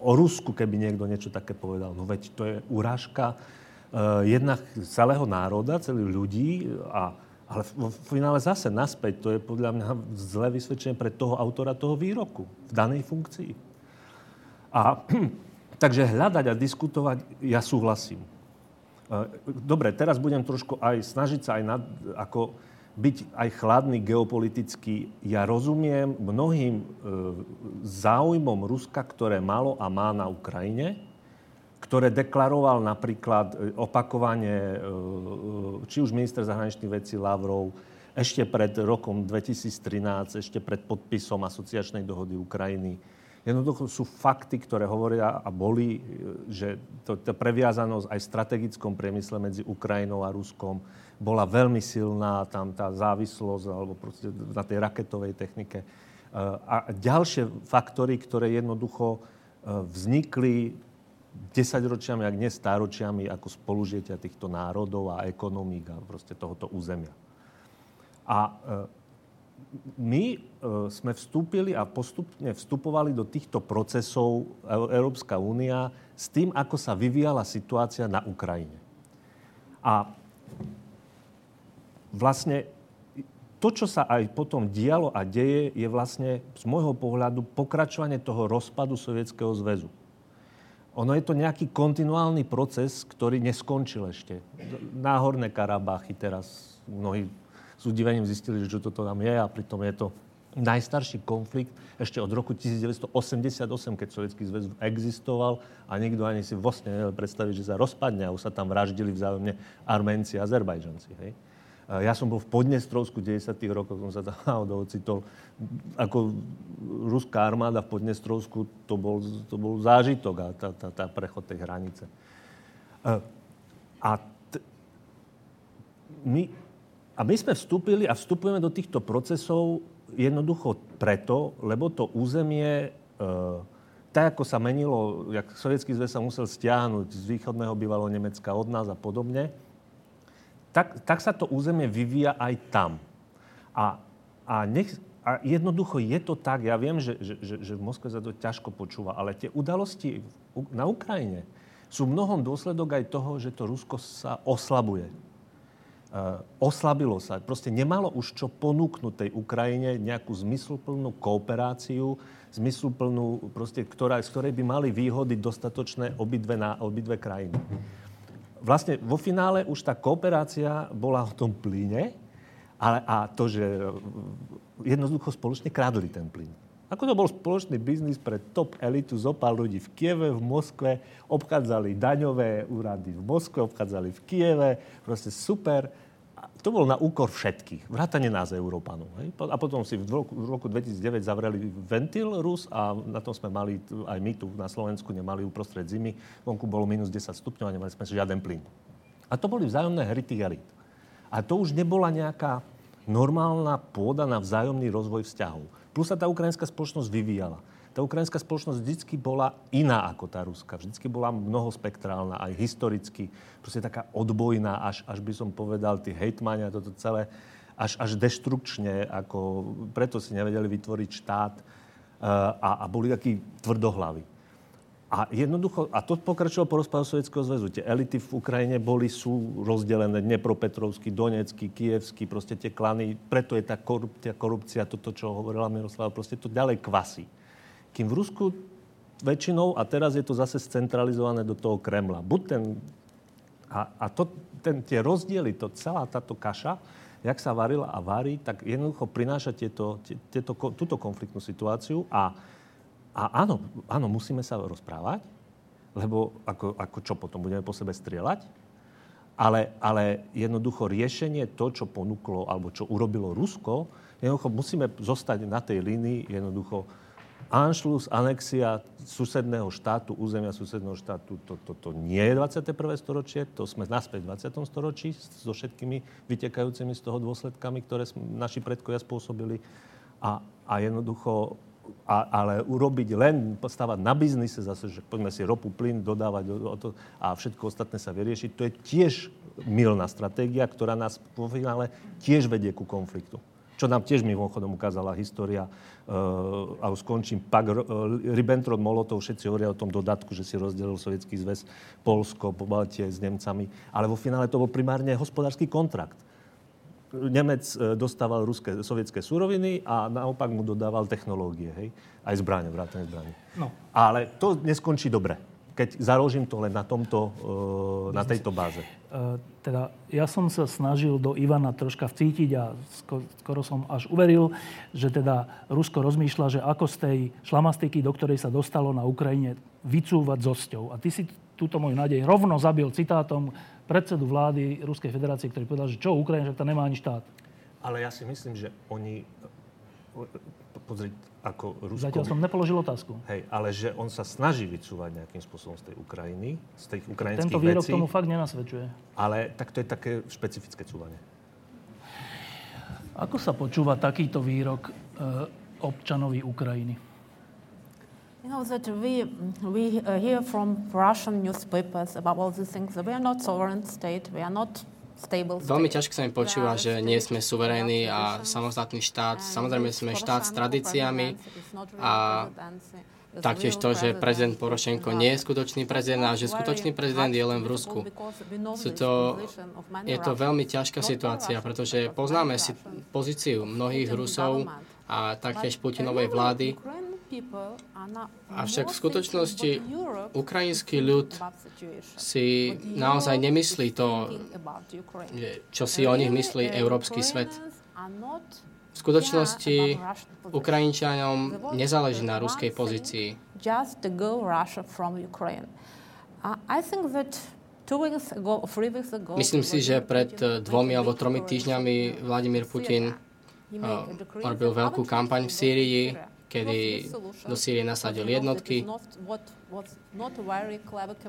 o Rusku, keby niekto niečo také povedal. No veď to je urážka jednak celého národa, celých ľudí Ale v finále zase naspäť, to je podľa mňa zlé vysvedčenie pre toho autora toho výroku v danej funkcii. Takže hľadať a diskutovať, ja súhlasím. Dobre, teraz budem trošku aj snažiť sa aj ako byť aj chladný geopoliticky. Ja rozumiem mnohým záujmom Ruska, ktoré malo a má na Ukrajine, ktoré deklaroval napríklad opakovane, či už minister zahraničných vecí Lavrov, ešte pred rokom 2013, ešte pred podpisom asociačnej dohody Ukrajiny. Jednoducho sú fakty, ktoré hovoria a boli, že tá previazanosť aj v strategickom priemysle medzi Ukrajinou a Ruskom bola veľmi silná, tam tá závislosť alebo proste na tej raketovej technike. A ďalšie faktory, ktoré jednoducho vznikli 10-ročiami, ak nie stáročiami, ako spolužietia týchto národov a ekonomík a proste tohoto územia. A my sme vstúpili a postupne vstupovali do týchto procesov Európska únia s tým, ako sa vyvíjala situácia na Ukrajine. A vlastne to, čo sa aj potom dialo a deje, je vlastne z môjho pohľadu pokračovanie toho rozpadu Sovietskeho zväzu. Ono je to nejaký kontinuálny proces, ktorý neskončil ešte. Náhorné Karabachy teraz mnohí s udivením zistili, že toto tam je a pritom je to najstarší konflikt ešte od roku 1988, keď Sovietský zväz existoval a nikto ani si vlastne nevedel predstaviť, že sa rozpadne a už sa tam vraždili vzájomne Arménci a Azerbajdžanci. Hej. Ja som bol v Podnestrovsku 90. rokov, som sa tam ocitol. Ako ruská armáda v Podnestrovsku, to bol zážitok a tá prechod tej hranice. A my A my sme vstúpili a vstupujeme do týchto procesov jednoducho preto, lebo to územie, tak ako sa menilo, jak Sovietský zväz sa musel stiahnuť z východného bývalého Nemecka od nás a podobne, tak sa to územie vyvíja aj tam. A jednoducho je to tak, ja viem, že v Moskve sa to ťažko počúva, ale tie udalosti na Ukrajine sú mnohom dôsledok aj toho, že to Rusko sa oslabuje. Oslabilo sa. Proste nemalo už čo ponúknuť tej Ukrajine nejakú zmysluplnú kooperáciu, zmysluplnú, proste, z ktorej by mali výhody dostatočné obidve krajiny. Vlastne vo finále už tá kooperácia bola o tom plyne, ale a to, že jednoducho spoločne kradli ten plyn. Ako to bol spoločný biznis pre top elitu, zopár ľudí v Kieve, v Moskve, obchádzali daňové úrady v Moskve, obchádzali v Kieve, proste super. A to bol na úkor všetkých, vrátane nás Európanov. Hej? A potom si v roku 2009 zavreli ventil Rus a na tom sme mali, aj my tu na Slovensku nemali uprostred zimy, vonku bolo minus 10 stupňov a nemali sme žiaden plyn. A to boli vzájomné hry tých elit. A to už nebola nejaká normálna pôda na vzájomný rozvoj vzťahov. Plus sa tá ukrajinská spoločnosť vyvíjala. Tá ukrajinská spoločnosť vždycky bola iná ako tá ruská. Vždycky bola mnohospektrálna, aj historicky. Proste taká odbojná, až by som povedal, tí hejtmania, toto celé, až deštrukčne, ako preto si nevedeli vytvoriť štát a boli takí tvrdohlaví. A jednoducho, a to pokračovalo po rozpadu Sovietskeho zväzu. Tie elity v Ukrajine sú rozdelené, dnepropetrovský, donecký, kijevský, proste tie klany. Preto je tá korupcia, toto, čo hovorila Miroslava, proste to ďalej kvasí. Kým v Rusku väčšinou, a teraz je to zase scentralizované do toho Kremla. Tie rozdiely, celá táto kaša, jak sa varila a varí, tak jednoducho prináša túto konfliktnú situáciu a áno, musíme sa rozprávať, lebo ako čo potom, budeme po sebe strieľať? Ale jednoducho riešenie čo ponúklo, alebo čo urobilo Rusko, jednoducho musíme zostať na tej línii, jednoducho Anschluss, anexia susedného štátu, územia susedného štátu, to nie je 21. storočie, to sme naspäť v 20. storočí so všetkými vytekajúcimi z toho dôsledkami, ktoré naši predkovia spôsobili a jednoducho ale urobiť len, stavať na biznise zase, že poďme si ropu, plyn dodávať a všetko ostatné sa vyriešiť, to je tiež mylná stratégia, ktorá nás po finále tiež vedie ku konfliktu. Čo nám tiež mimochodom ukázala história, a už skončím, Ribbentrop-Molotov, všetci hovoria o tom dodatku, že si rozdelil Sovietský zväz, Polsko, Pobaltie s Nemcami, ale vo finále to bol primárne hospodársky kontrakt. Nemec dostával sovietské suroviny a naopak mu dodával technológie, hej? Aj zbrane, vrátane zbrane. No. Ale to neskončí dobre, keď založím to len na tomto, na tejto báze. Teda ja som sa snažil do Ivana troška vcítiť a skoro som až uveril, že teda Rusko rozmýšľa, že ako z tej šlamastiky, do ktorej sa dostalo na Ukrajine, vycúvať zo sťou. A ty si túto moju nádej rovno zabil citátom predsedu vlády Ruskej federácie, ktorý povedal, že čo Ukrajina, že tá nemá ani štát. Ale ja si myslím, že oni... Pozrieť, ako Rusko... Zatiaľ som nepoložil otázku. Hej, ale že on sa snaží vycúvať nejakým spôsobom z tej Ukrajiny, z tých ukrajinských vecí... Tento výrok tomu fakt nenasvedčuje. Ale tak to je také špecifické cúvanie. Ako sa počúva takýto výrok občanovi Ukrajiny? You know that we hear from Russian newspapers about all these things. We are not sovereign state. We are not stable state. Veľmi ťažko sa mi počúva, že nie sme suverénni a samostatný štát. Samozrejme sme štát s tradíciami a taktiež to, že prezident Porošenko nie je skutočný prezident a že skutočný prezident je len v Rusku. Je to veľmi ťažká situácia, pretože poznáme si pozíciu mnohých Rusov a taktiež Putinovej vlády. Avšak v skutočnosti ukrajinský ľud si naozaj nemyslí to, čo si o nich myslí európsky svet. V skutočnosti Ukrajinčanom nezáleží na ruskej pozícii. Myslím si, že pred 2 alebo 3 týždňami Vladimír Putin robil veľkú kampaň v Sýrii kedy do Sýrie nasadili jednotky.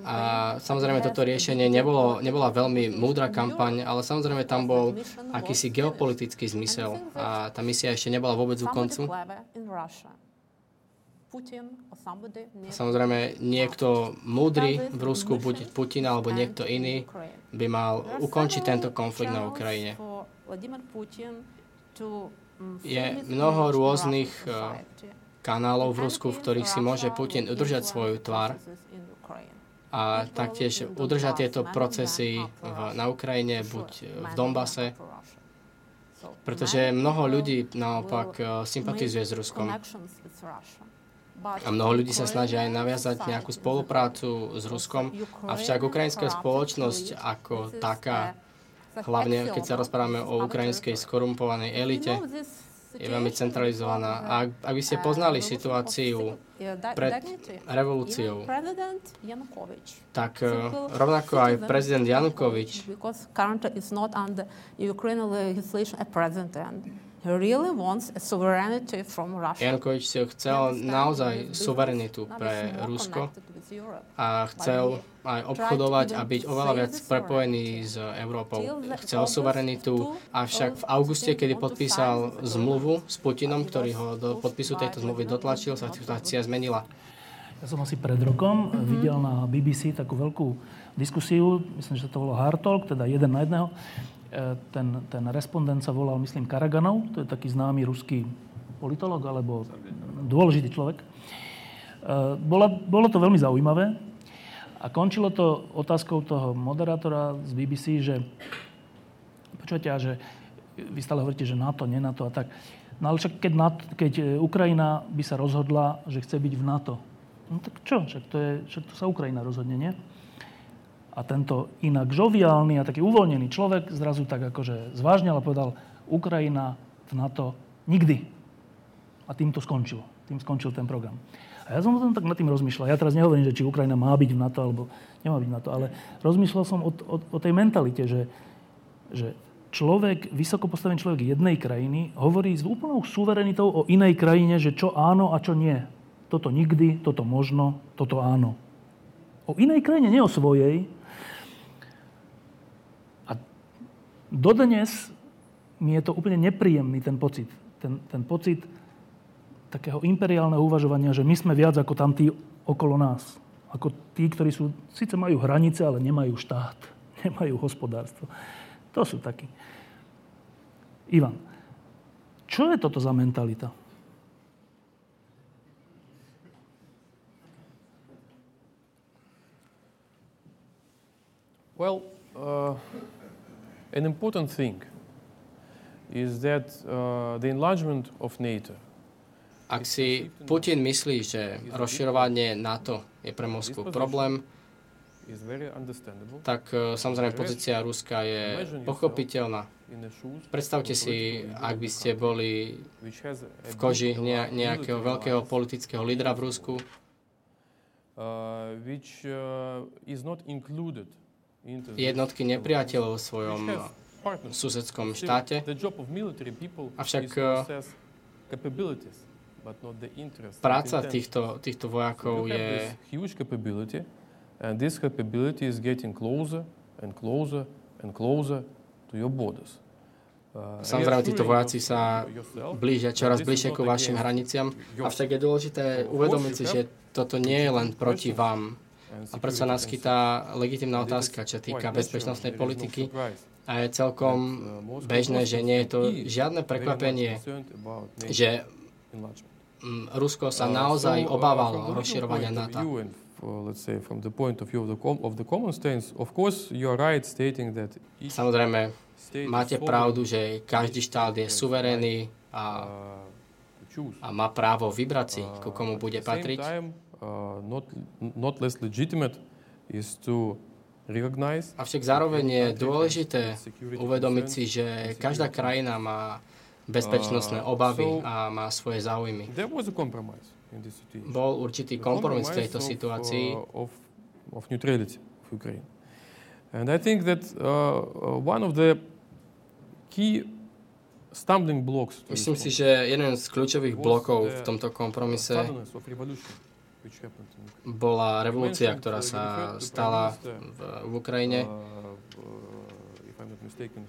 A samozrejme toto riešenie nebola veľmi múdra kampaň, ale samozrejme tam bol akýsi geopolitický zmysel a tá misia ešte nebola vôbec ku koncu. Samozrejme, niekto múdry v Rusku, buď Putin alebo niekto iný, by mal ukončiť tento konflikt na Ukrajine. Je mnoho rôznych kanálov v Rusku, v ktorých si môže Putin udržať svoju tvár a taktiež udržať tieto procesy na Ukrajine, buď v Donbase, pretože mnoho ľudí naopak sympatizuje s Ruskom. A mnoho ľudí sa snaží aj naviazať nejakú spoluprácu s Ruskom, avšak ukrajinská spoločnosť ako taká, hlavne keď sa rozprávame o ukrajinskej skorumpovanej elite, je veľmi centralizovaná. A ak by ste poznali situáciu pred revolúciou, tak rovnako aj prezident Janukovič, Janukovič si chcel naozaj suverenitu pre Rusko a chcel aj obchodovať a byť oveľa viac prepojený s Európou. Chcel suverenitu, avšak v auguste, kedy podpísal zmluvu s Putinom, ktorý ho do podpisu tejto zmluvy dotlačil, sa situácia zmenila. Ja som asi pred rokom videl na BBC takú veľkú diskusiu, myslím, že to bolo Hard Talk, teda jeden na jedného. Ten respondent sa volal, myslím, Karaganov, to je taký známy ruský politolog, alebo dôležitý človek. Bolo to veľmi zaujímavé a končilo to otázkou toho moderátora z BBC, že počujete, že vy stále hovoríte, že NATO, nie NATO a tak. No ale však keď Ukrajina by sa rozhodla, že chce byť v NATO, no tak čo? Však to sa Ukrajina rozhodne, nie? A tento inak žoviálny a taký uvoľnený človek zrazu tak akože zvážnil a povedal Ukrajina v NATO nikdy. A tým to skončilo. Tým skončil ten program. A ja som tak nad tým rozmýšľal. Ja teraz nehovorím, že či Ukrajina má byť v NATO alebo nemá byť v NATO, ale rozmýšľal som o tej mentalite, že človek, vysoko postavený človek jednej krajiny hovorí s úplnou suverenitou o inej krajine, že čo áno a čo nie. Toto nikdy, toto možno, toto áno. O inej krajine, nie o svojej. Dodnes mi je to úplne nepríjemný ten pocit. Ten pocit takého imperiálneho uvažovania, že my sme viac ako tam tí okolo nás. Ako tí, ktorí sú, síce majú hranice, ale nemajú štát. Nemajú hospodárstvo. To sú takí. Ivan, čo je toto za mentalita? Well, an important thing is that the enlargement of NATO. Ak si Putin myslí, že rozširovanie NATO je pre Moskvu problém, tak samozrejme pozícia Ruska je pochopiteľná. Predstavte si, ak by ste boli v koži nejakého veľkého politického lídra v Rusku, which is not included jednotky nepriateľov v svojom susedskom štáte. Avšak práca týchto vojakov je samozrejme, títo vojaci sa blížia čoraz bližšie ku vašim hraniciam. Avšak je dôležité uvedomiť si, že toto nie je len proti vám. A preto sa naskytá legitímna otázka, čo týka bezpečnostnej politiky. A je celkom bežné, že nie je to žiadne prekvapenie, že Rusko sa naozaj obávalo rozširovania NATO. Samozrejme, máte pravdu, že každý štát je suverénny a má právo vybrať si, ku komu bude patriť. Not less legitimate is to recognize. Avšak zároveň je dôležité uvedomiť si, že každá krajina má bezpečnostné obavy a má svoje záujmy. Bol určitý kompromis v tejto situácii. Of neutrality of Ukraine. And I think that one of the key Myslím si, že jeden z kľúčových blokov v tomto kompromise bola revolúcia, ktorá sa stala v Ukrajine.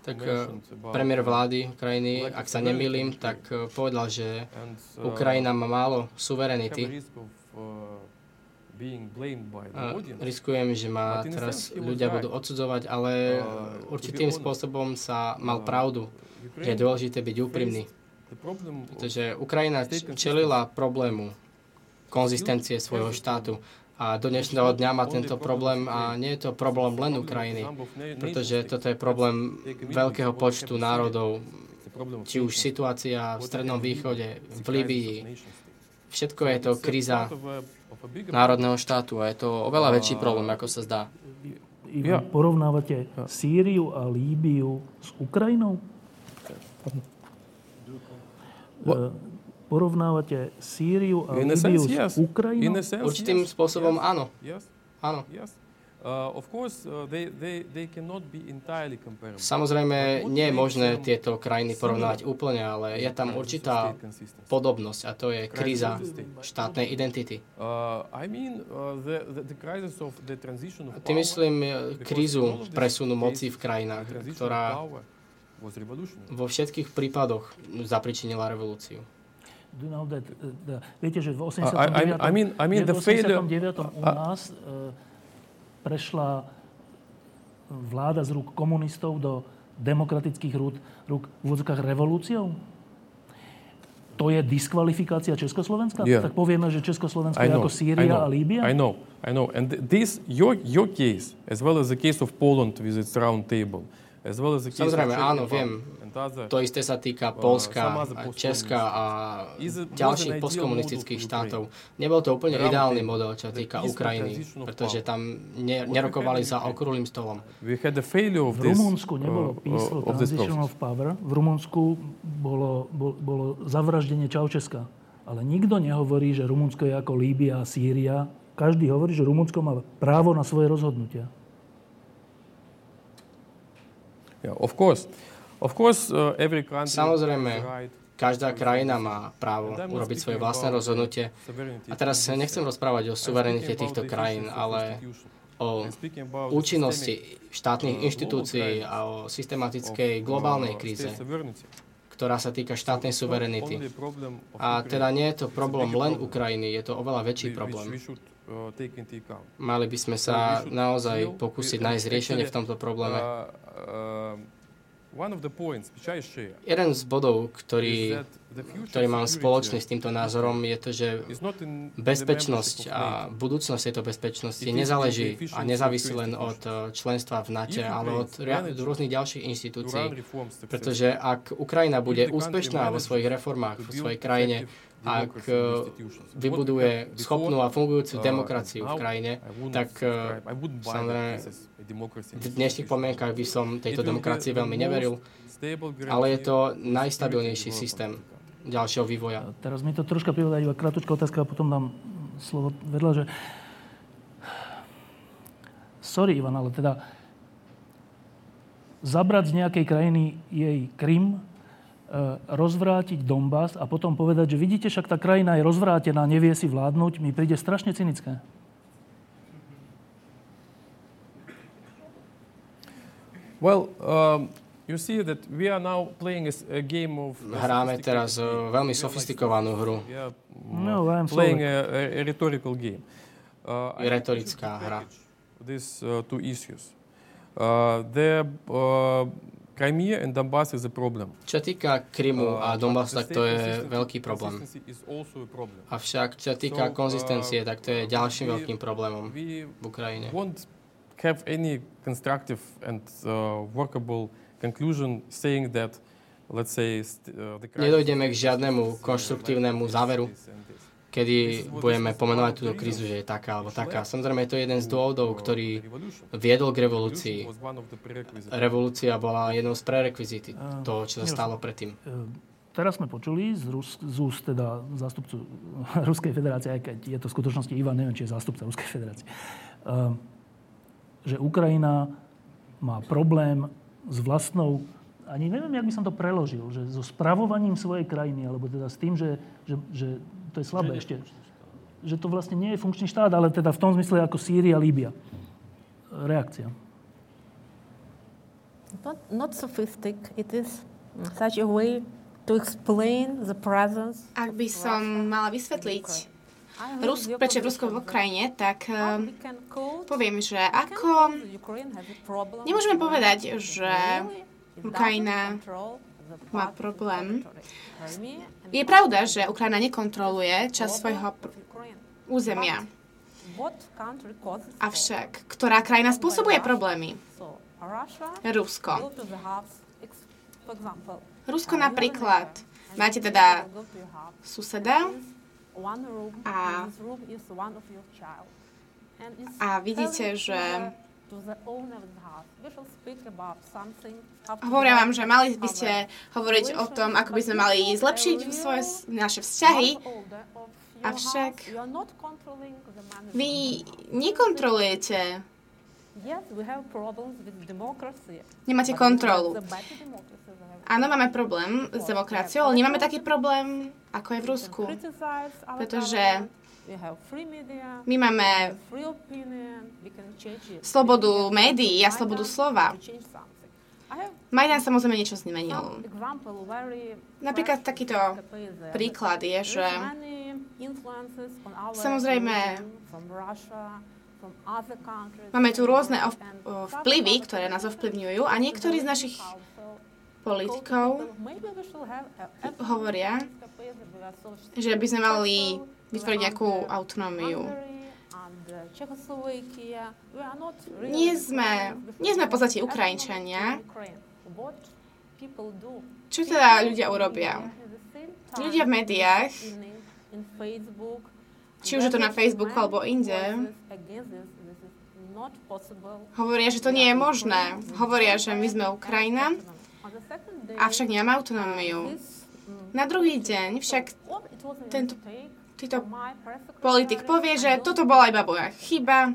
Tak premiér vlády Ukrajiny, ak sa nemýlim, tak povedal, že Ukrajina má málo suverenity. Riskujem, že ma teraz ľudia budú odsudzovať, ale určitým spôsobom sa mal pravdu. Je dôležité byť úprimný, pretože Ukrajina čelila problému konzistencie svojho štátu. A do dnešného dňa má tento problém a nie je to problém len Ukrajiny, pretože toto je problém veľkého počtu národov, či už situácia v Strednom východe, v Líbii. Všetko je to kríza národného štátu a je to oveľa väčší problém, ako sa zdá. Porovnávate Sýriu a Líbiu s Ukrajinou? Porovnávate Sýriu a Líbiu s Ukrajinou? Určitým spôsobom áno. Áno. Samozrejme, nie je možné tieto krajiny porovnávať úplne, ale je tam určitá podobnosť a to je kríza štátnej identity. Ty myslím krízu presunu moci v krajinách, ktorá vo všetkých prípadoch zapričinila revolúciu. Viete, že v 89. u nás prešla vláda z rúk komunistov do demokratických rúk v úvodzovkách revolúciou? To je diskvalifikácia Československa? Yeah. Tak povieme, že Československo je ako Sýria a Líbia? I know. And this, your case, as well as the case of Poland with its round table, as well as the case Samozrejme, of áno, viem. To isté sa týka Poľska, Česka a ďalších postkomunistických štátov. Nebol to úplne ideálny model, čo týka Ukrajiny, pretože tam nerokovali za okrúhlym stolom. V Rumunsku nebolo peaceful transition of power. V Rumunsku bolo zavraždenie Čaučeska. Ale nikto nehovorí, že Rumunsko je ako Líbia a Sýria. Každý hovorí, že Rumunsko má právo na svoje rozhodnutia. Yeah, of course. Samozrejme, každá krajina má právo urobiť svoje vlastné rozhodnutie. A teraz nechcem rozprávať o suverenite týchto krajín, ale o účinnosti štátnych inštitúcií a o systematickej globálnej kríze, ktorá sa týka štátnej suverenity. A teda nie je to problém len Ukrajiny, je to oveľa väčší problém. Mali by sme sa naozaj pokúsiť nájsť riešenie v tomto probléme. Jeden z bodov, ktorý mám spoločný s týmto názorom, je to, že bezpečnosť a budúcnosť tejto bezpečnosti nezáleží a nezávisí len od členstva v NATO, ale od rôznych ďalších inštitúcií. Pretože ak Ukrajina bude úspešná vo svojich reformách v svojej krajine, ak vybuduje schopnú a fungujúcu demokraciu v krajine, tak v dnešných podmienkach by som tejto demokracii veľmi neveril, ale je to najstabilnejší systém ďalšieho vývoja. Teraz mi to troška privádza iba kratučká otázka a potom dám slovo vedľa, že sorry Ivan, ale teda zabrať z nejakej krajiny jej Krym, rozvrátiť Donbas a potom povedať, že vidíte, však tá krajina je rozvrátená, nevie si vládnuť, mi príde strašne cynické. Hráme teraz veľmi sofistikovanú hru. Retorická hra. Čo týka Krymu a Donbasu, tak to je veľký problém. Avšak čo týka konzistencie, tak to je ďalším veľkým problémom v Ukrajine. Nedojdeme k žiadnemu konštruktívnemu záveru, kedy budeme pomenovať túto krízu, že je taká alebo taká. Samozrejme, to je jeden z dôvodov, ktorý viedol k revolúcii. Revolúcia bola jednou z prerekvizity toho, čo sa stalo predtým. Teraz sme počuli z úst teda zástupcu Ruskej federácie, aj keď je to v skutočnosti Ivan, neviem, či je zástupca Ruskej federácie, že Ukrajina má problém s vlastnou ani neviem, jak by som to preložil, že so spravovaním svojej krajiny, alebo teda s tým, že to je slabé ešte, že to vlastne nie je funkčný štát, ale teda v tom zmysle ako Sýria, Líbia. Reakcia. Not sophistic. It is such a way to explain the presence. Ak by som mala vysvetliť prečo v Rusku v Ukrajine, tak poviem, že ako nemôžeme povedať, že Ukrajina má problém. Je pravda, že Ukrajina nekontroluje časť svojho územia. Avšak, ktorá krajina spôsobuje problémy? Rusko. Rusko napríklad. Máte teda suseda, a vidíte, že hovorím vám, že mali by ste hovoriť o tom, ako by sme mali zlepšiť svoje, naše vzťahy, avšak vy nekontrolujete. Nemáte kontrolu. Áno, máme problém s demokraciou, ale nemáme taký problém, ako je v Rusku. Pretože my máme slobodu médií a slobodu slova. Majdan samozrejme niečo zmenil. Napríklad takýto príklad je, že samozrejme máme tu rôzne vplyvy, ktoré nás ovplyvňujú a niektorí z našich politikov hovoria, že by sme mali vytvoriť nejakú autonómiu. Nie sme v podstate Ukrajinčania. Čo teda ľudia urobia? Ľudia v médiách, či už je to na Facebooku alebo inde, hovoria, že to nie je možné. Hovoria, že my sme Ukrajina, avšak nemáme autonómiu. Na druhý deň však títo politik povie, že toto bola iba moja chyba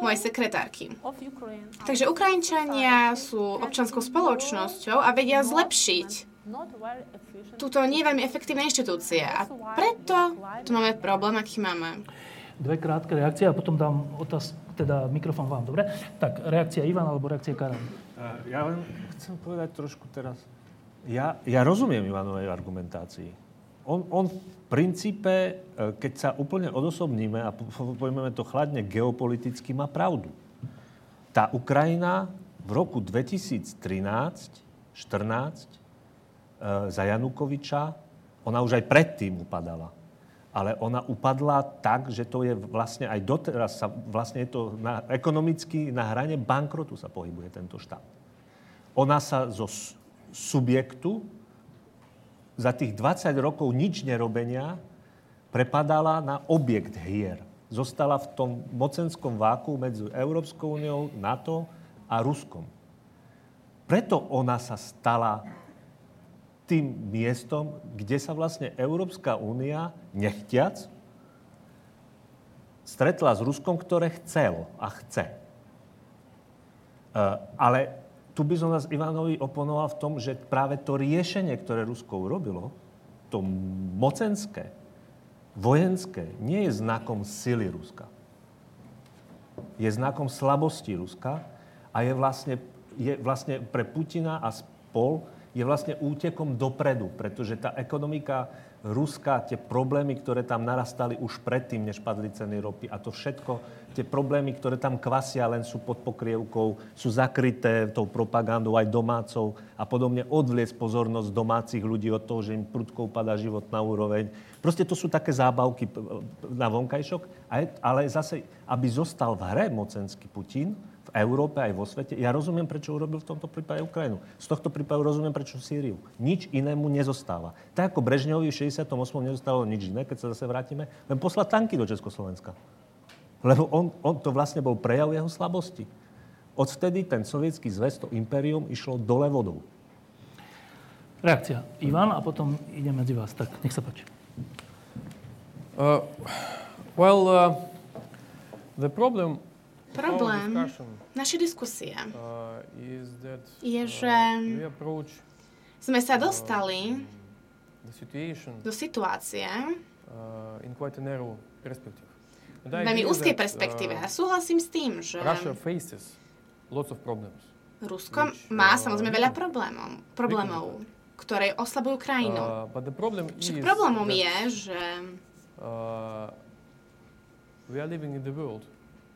mojej sekretárky. Takže Ukrajinčania sú občianskou spoločnosťou a vedia zlepšiť túto nie veľmi efektívne inštitúcie. A preto tu máme problém, aký máme. Dve krátke reakcie a potom dám otázku, teda mikrofón vám, dobre? Tak, reakcia Ivan alebo reakcia Karan? Ja len chcem povedať trošku teraz. Ja rozumiem Ivanovej argumentácii. On v princípe, keď sa úplne odosobníme a pojmeme to chladne geopoliticky, má pravdu. Tá Ukrajina v roku 2013-14 za Janukoviča, ona už aj predtým upadala. Ale ona upadla tak, že to je vlastne aj doteraz, vlastne je to ekonomicky na hrane bankrotu sa pohybuje tento štát. Ona sa zo subjektu za tých 20 rokov nič nerobenia prepadala na objekt hier. Zostala v tom mocenskom váku medzi Európskou úniou, NATO a Ruskom. Preto ona sa stala tým miestom, kde sa vlastne Európska únia nechtiac stretla s Ruskom, ktoré chcel a chce. Ale tu by som nás Ivanovi oponoval v tom, že práve to riešenie, ktoré Rusko urobilo, to mocenské, vojenské, nie je znakom sily Ruska. Je znakom slabosti Ruska a je vlastne pre Putina a spol je vlastne útekom dopredu, pretože tá ekonomika Ruska, tie problémy, ktoré tam narastali už predtým, než padli ceny ropy a to všetko, tie problémy, ktoré tam kvasia, len sú pod pokrievkou, sú zakryté tou propagandou aj domácou a podobne odvliec pozornosť domácich ľudí od toho, že im prudko upadá život na úroveň. Proste to sú také zábavky na vonkajšok, ale zase, aby zostal v hre mocenský Putin, v Európe aj vo svete. Ja rozumiem, prečo urobil v tomto prípade Ukrajinu. Z tohto prípadu rozumiem, prečo Sýriu. Nič inému nezostáva. Tak ako Brežňovi v 68. nezostávalo nič iné, keď sa zase vrátime, len poslať tanky do Československa. Lebo on to vlastne bol prejav jeho slabosti. Odvtedy ten sovietský zväz, to impérium, išlo dole vodou. Reakcia Ivan a potom idem medzi vás. Tak, nech sa páči. The problem Problém našej diskusie je, že sme sa dostali do situácie veľmi úzkej perspektíve. A súhlasím s tým, že Rusko má samozrejme veľa problémov, ktoré oslabujú krajinu. Však problémom je, že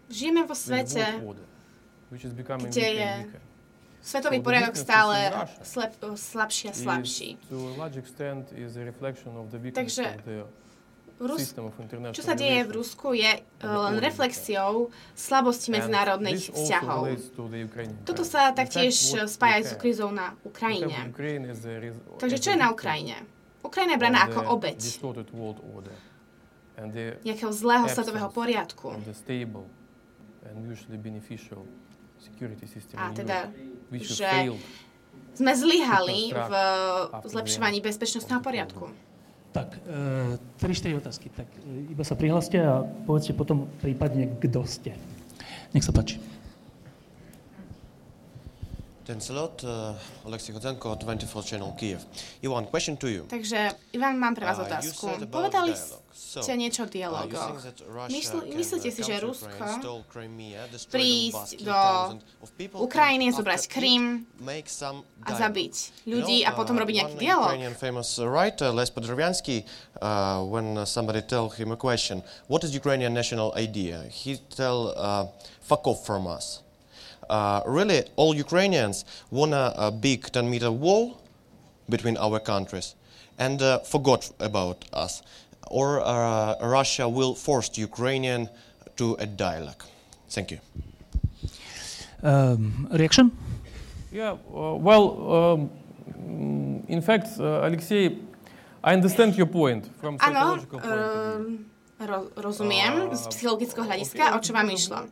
žijeme vo svete, kde je svetový poriadok stále slabší a slabší. Takže čo sa deje v Rusku je len reflexiou slabosti medzinárodných vzťahov. Toto sa taktiež spája s krízou na Ukrajine. Takže čo je na Ukrajine? Ukrajina je braná ako obeť nejakého zlého svetového poriadku. A teda, že sme zlyhali v zlepšovaní bezpečnostného poriadku. Tak, 3-4 otázky. Tak, iba sa prihláste a povedzte potom prípadne, kto ste. Nech sa páči. Thanks a lot, Alexej Chodzenko, 24 Channel Kyiv. Ivan, question to you. Takže, Ivan, mám pre vás otázku. Povedali ste niečo o dialogoch. Myslíte si, že Rusko prísť do Ukrajiny, zobrať Krym a zabiť ľudí a potom robiť nejaký dialog? Ukrainian famous writer Les Podrevyansky, when somebody tell him a question, what is Ukrainian national idea? He tell, fuck off from us. Really, all Ukrainians want a big 10-meter wall between our countries and forgot about us. Or Russia will force Ukrainian to a dialogue. Thank you. Reaction? Yeah, in fact, Alexei, I understand your point from psychological point of view. Rozumiem z psychologického hľadiska, o čo vám išlo.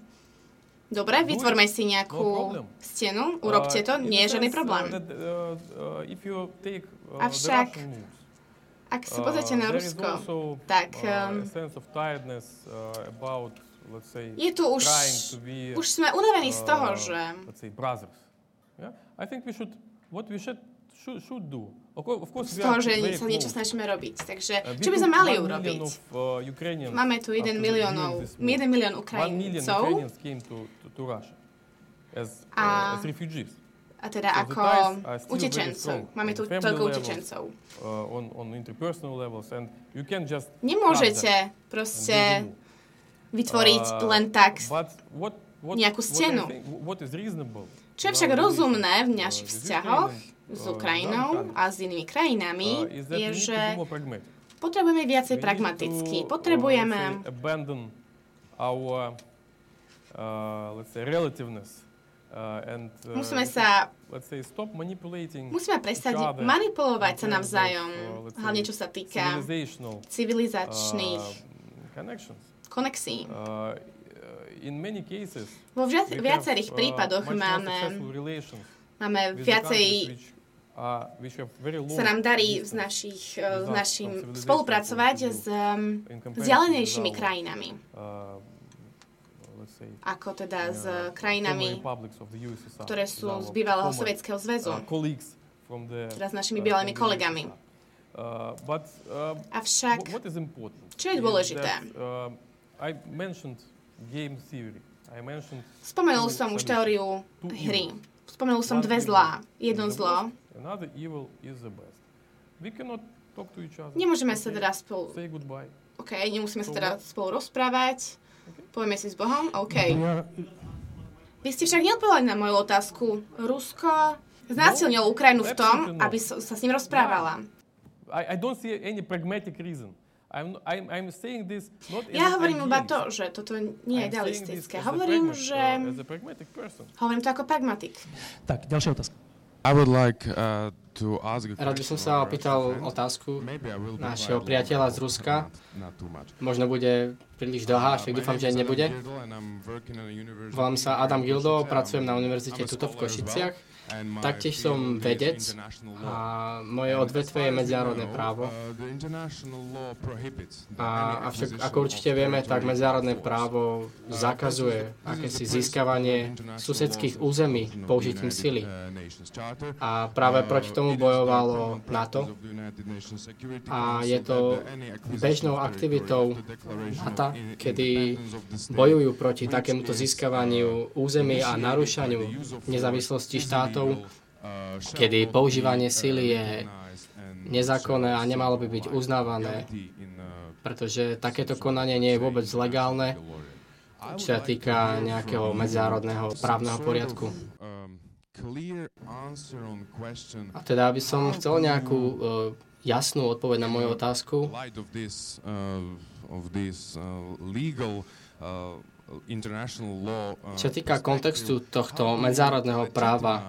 Dobre, vytvorme si nejakú stenu, urobte to, nie je žiadny problém. Avšak, ak si pozrite na Rusko, tak je tu už sme unavení z toho, že z toho, že sa niečo snažíme robiť. Takže, čo by sme mali urobiť? Máme tu 1 milión Ukrajincov a teda ako utečencov. Máme tu toľko utečencov. Nemôžete proste vytvoriť len tak nejakú stenu. Čo je však rozumné v našich vzťahoch s Ukrajinou a s inými krajinami, je, že potrebujeme viacej pragmaticky. Potrebujeme musíme prestať manipulovať sa navzájom, hlavne čo sa týka civilizačných konekcií. Vo viacerých prípadoch máme viacej, sa nám darí s našim spolupracovať s vzdialenejšími krajinami, ako teda s krajinami, ktoré sú z bývalého Sovietskeho zväzu, teda s našimi bývalými kolegami. Avšak, čo je dôležité? Spomenul som už teóriu hry. Spomenul som dve zlá. Jedno zlo. Nemôžeme sa teda spolu... OK, nemusíme sa teda spolu rozprávať. Povieme si s Bohom. OK. Vy ste však neodpovedali na moju otázku. Rusko znásilnilo Ukrajinu v tom, aby sa s ním rozprávala. Ja hovorím iba to, že toto nie je idealistické. Hovorím to ako pragmatik. Tak, ďalšia otázka. Rád by som sa opýtal otázku nášho priateľa z Ruska. Možno bude príliš dlhá, však dúfam, že nebude. Volám sa Adam Gildo, pracujem na univerzite tuto v Košiciach. Taktiež som vedec a moje odvetve je medzinárodné právo. Avšak, ako určite vieme, tak medzinárodné právo zakazuje akési získavanie susedských území použitím sily. A práve proti tomu bojovalo NATO. A je to bežnou aktivitou NATO, kedy bojujú proti takémuto získavaniu území a narúšaniu nezávislosti štátu, kedy používanie síly je nezákonné a nemalo by byť uznávané, pretože takéto konanie nie je vôbec legálne, čo sa týka nejakého medzinárodného právneho poriadku. A teda by som chcel nejakú jasnú odpoveď na moju otázku. Čo týka kontextu tohto medzinárodného práva,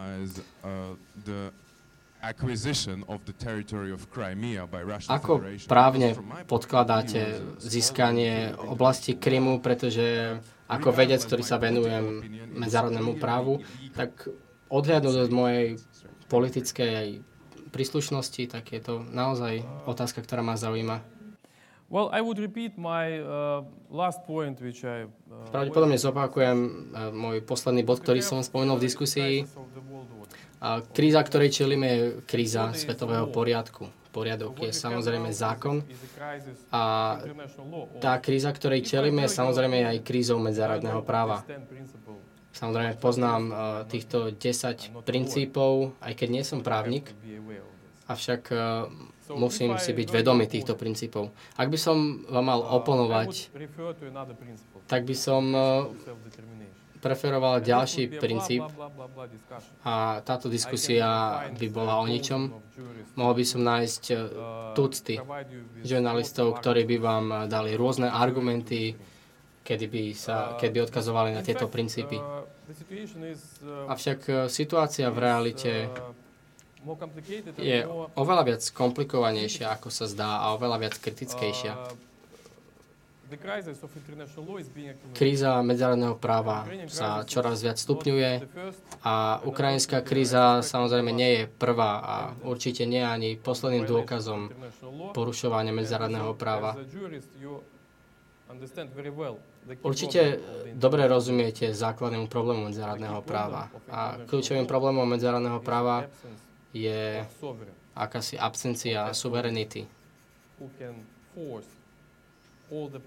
ako právne podkladáte získanie oblasti Krymu, pretože ako vedec, ktorý sa venujem medzinárodnému právu, tak odhľadnúť od mojej politickej príslušnosti, tak je to naozaj otázka, ktorá ma zaujíma. Well, I would repeat my last point, which I... Pravdepodobne zopakujem môj posledný bod, ktorý som spomenul v diskusii. Kríza, ktorej čelíme, je kríza svetového poriadku. Poriadok je samozrejme zákon. A tá kríza, ktorej čelíme, samozrejme je aj krízou medzinárodného práva. Samozrejme poznám týchto 10 princípov, aj keď nie som právnik, avšak... musím si byť vedomý týchto princípov. Ak by som vám mal oponovať, tak by som preferoval ďalší princíp a táto diskusia by bola o ničom. Mohol by som nájsť tucty žurnalistov, ktorí by vám dali rôzne argumenty, keby odkazovali na tieto princípy. Avšak situácia v realite je oveľa viac komplikovanejšia, ako sa zdá, a oveľa viac kritickejšia. Kríza medzinárodného práva sa čoraz viac stupňuje a ukrajinská kríza samozrejme nie je prvá a určite nie ani posledným dôkazom porušovania medzinárodného práva. Určite dobre rozumiete základnému problému medzinárodného práva. A kľúčovým problémom medzinárodného práva je akási absencia suverenity.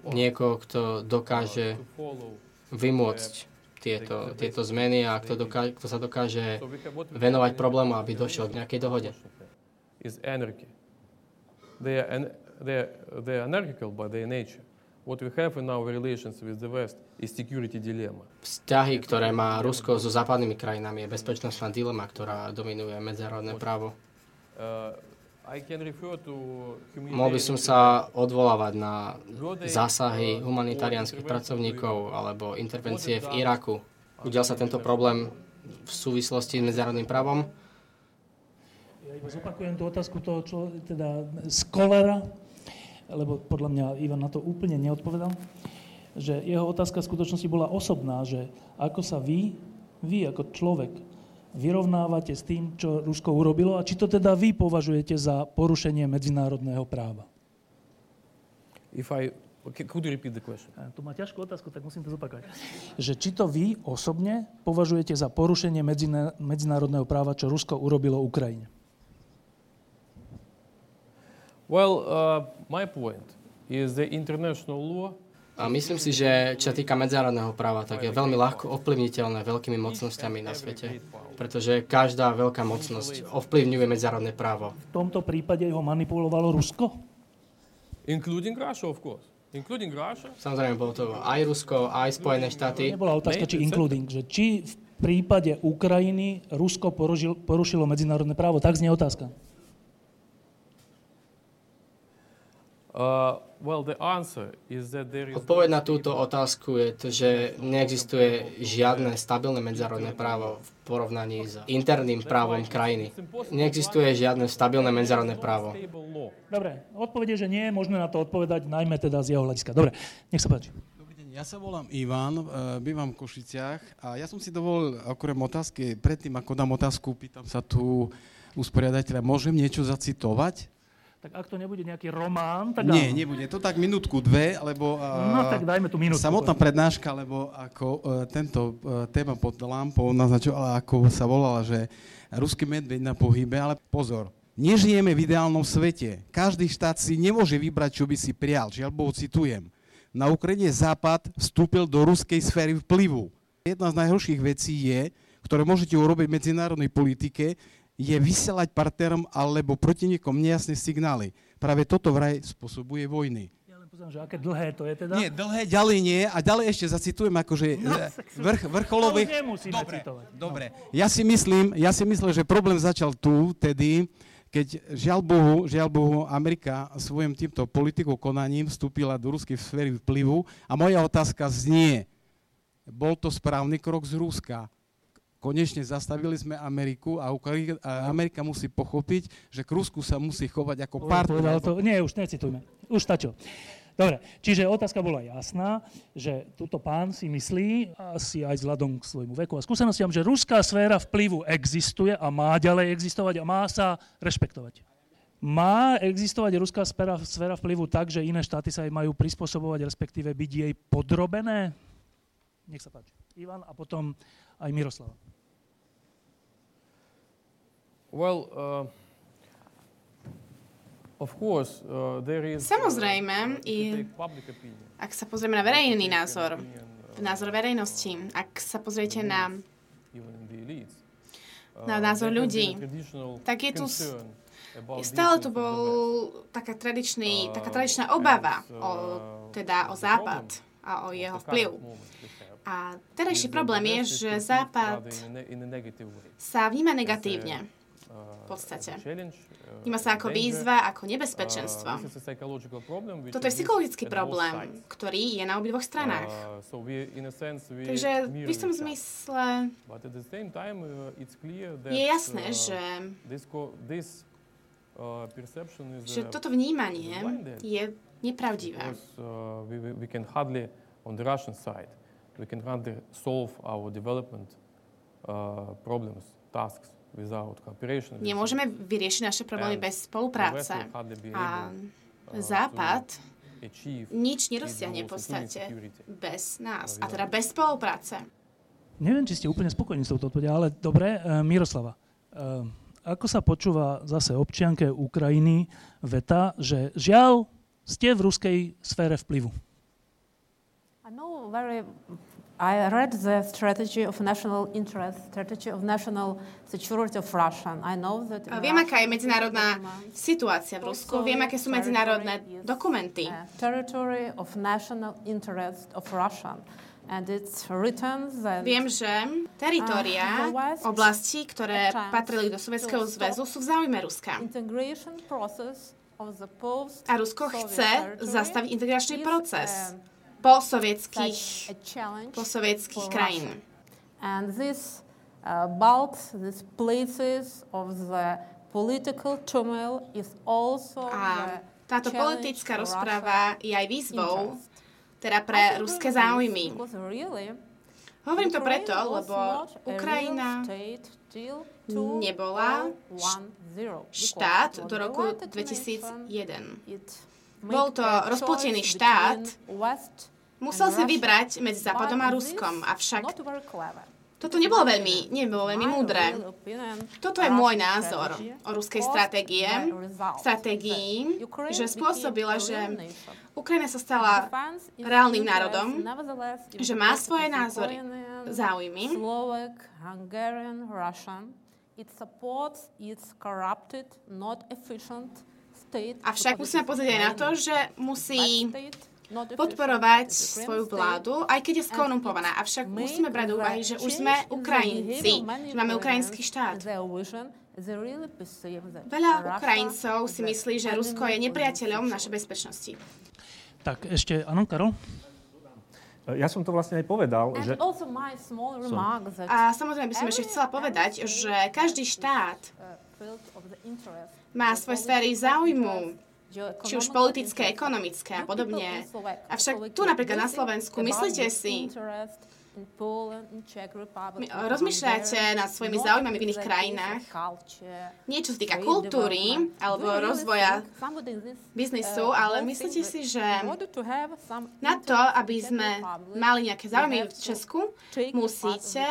Niekoho, kto dokáže vymôcť tieto zmeny a kto sa dokáže venovať problému, aby došiel k nejakej dohode. They are anarchical by their nature. What we have in our relations with the West is security dilemma. Vzťahy, ktoré má Rusko so západnými krajinami, je bezpečnostná dilema, ktorá dominuje medzinárodné právo. Mohol by som sa odvolávať na zásahy humanitariánskych pracovníkov alebo intervencie v Iraku. Udial sa tento problém v súvislosti s medzinárodným právom? Ja iba zopakujem tú otázku toho, čo teda Skolera, lebo podľa mňa Ivan na to úplne neodpovedal, že jeho otázka v skutočnosti bola osobná, že ako sa vy ako človek vyrovnávate s tým, čo Rusko urobilo a či to teda vy považujete za porušenie medzinárodného práva? Could you repeat the question? To má ťažkú otázku, tak musím to zopakovať. Že či to vy osobne považujete za porušenie medzinárodného práva, čo Rusko urobilo Ukrajine? Well, my point is the international law. A myslím si, že čo týka medzinárodného práva, tak je veľmi ľahko ovplyvniteľné veľkými mocnosťami na svete, pretože každá veľká mocnosť ovplyvňuje medzinárodné právo. V tomto prípade ho manipulovalo Rusko? Including Russia, of course. Including Russia. Samozrejme, bolo to aj Rusko, aj Spojené štáty. Nebola otázka, či including, že či v prípade Ukrajiny Rusko porušilo medzinárodné právo, tak znie otázka. Odpoveď na túto otázku je to, že neexistuje žiadne stabilné medzinárodné právo v porovnaní s interným právom krajiny. Neexistuje žiadne stabilné medzinárodné právo. Dobre, odpovede, že nie je možné na to odpovedať, najmä teda z jeho hľadiska. Dobre, nech sa páči. Dobrý deň, ja Ja sa volám Ivan, bývam v Košiciach a ja som si dovolil, okrem otázky, predtým ako dám otázku, pýtam sa tu usporiadateľa, môžem niečo zacitovať? Tak ak to nebude nejaký román, tak... Nie, nebude, to tak minútku, dve, lebo... No tak dajme tu minútku. Samotná prednáška, lebo ako tento téma pod lampou naznačovala, ako sa volala, že ruský medveď na pohybe, ale pozor. Nežijeme v ideálnom svete. Každý štát si nemôže vybrať, čo by si prial. Žiaľ Bohu, citujem. Na Ukrajine Západ vstúpil do ruskej sféry vplyvu. Jedna z najhorších vecí je, ktoré môžete urobiť v medzinárodnej politike, je vysielať partnerom alebo protivníkom nejasné signály. Práve toto vraj spôsobuje vojny. Ja len poznám, že aké dlhé to je teda? Nie, dlhé, ďalej nie. A ďalej ešte zacitujem akože vrcholových... To nemusíme citovať. Dobre. No. Ja si myslím, že problém začal tu, tedy... Keď žiaľ Bohu, Amerika svojim týmto politikou konaním vstúpila do ruskej sféry vplyvu a moja otázka znie, bol to správny krok z Ruska? Konečne zastavili sme Ameriku a Amerika musí pochopiť, že k Rusku sa musí chovať ako partner. Nie, už necitujme. Už stačilo. Dobre, čiže otázka bola jasná, že túto pán si myslí, asi aj vzhľadom k svojmu veku a skúsenostiam, že ruská sféra vplyvu existuje a má ďalej existovať a má sa rešpektovať. Má existovať ruská sféra vplyvu tak, že iné štáty sa jej majú prispôsobovať, respektíve byť jej podrobené? Nech sa páči. Ivan a potom aj Miroslava. Samozrejme, ak sa pozrieme na verejný názor, názor verejnosti, ak sa pozriete na názor ľudí, tak je tu stále tu bol taká tradičná obava o Západ a o jeho vplyv. A terajší problém je, že Západ sa vníma negatívne. V podstate. Vníma sa ako výzva, ako nebezpečenstvo. Toto je psychologický problém, ktorý je na obidvoch stranách. Takže v istom zmysle je jasné, že toto vnímanie je nepravdivé. Nemôžeme vyriešiť naše problémy bez spolupráce. A Západ nič nedosiahne v podstate bez nás, a teda bez spolupráce. Neviem, či ste úplne spokojní s touto odpoveďou, ale dobre, Miroslava. Ako sa počúva zase občianke Ukrajiny veta, že žiaľ, ste v ruskej sfére vplyvu? I read the strategy of national interest, strategy of national security of Russia. I know that viem, aká je medzinárodná situácia v Rusku, viem, aké sú medzinárodné dokumenty. Territory of national interest of Russia. And it's written that viem, že teritória oblasti, ktoré patrili do Sovietskeho zväzu, sú v záujme Ruska. A Rusko chce zastaviť integračný proces po sovietských krajín. And these bulks, these places of the political turmoil is also a táto politická rozprava je aj výzvou teda pre ruské záujmy. Hovorím to preto, lebo Ukrajina nebola štát do roku 2001. Bol to rozpoltený štát, musel si vybrať medzi Západom a Ruskom, avšak toto nebolo veľmi múdre. Toto je môj názor o ruskej stratégii, že spôsobila, že Ukrajina sa stala reálnym národom, že má svoje názory, záujmy. Avšak musíme pozrieť aj na to, že musí podporovať svoju vládu, aj keď je skorumpovaná. Avšak musíme brať do úvahy, že už sme Ukrajinci, že máme ukrajinský štát. Veľa Ukrajincov si myslí, že Rusko je nepriateľom našej bezpečnosti. Tak ešte, áno, Karol? Ja som to vlastne aj povedal, že... A samozrejme by som ešte chcela povedať, že každý štát má svoje sféry záujmu, či už politické, ekonomické a podobne. Avšak tu napríklad na Slovensku, myslíte si, rozmýšľate nad svojimi záujmami v iných krajinách, niečo sa týka kultúry alebo rozvoja biznisu, ale myslíte si, že na to, aby sme mali nejaké záujmy v Česku, musíte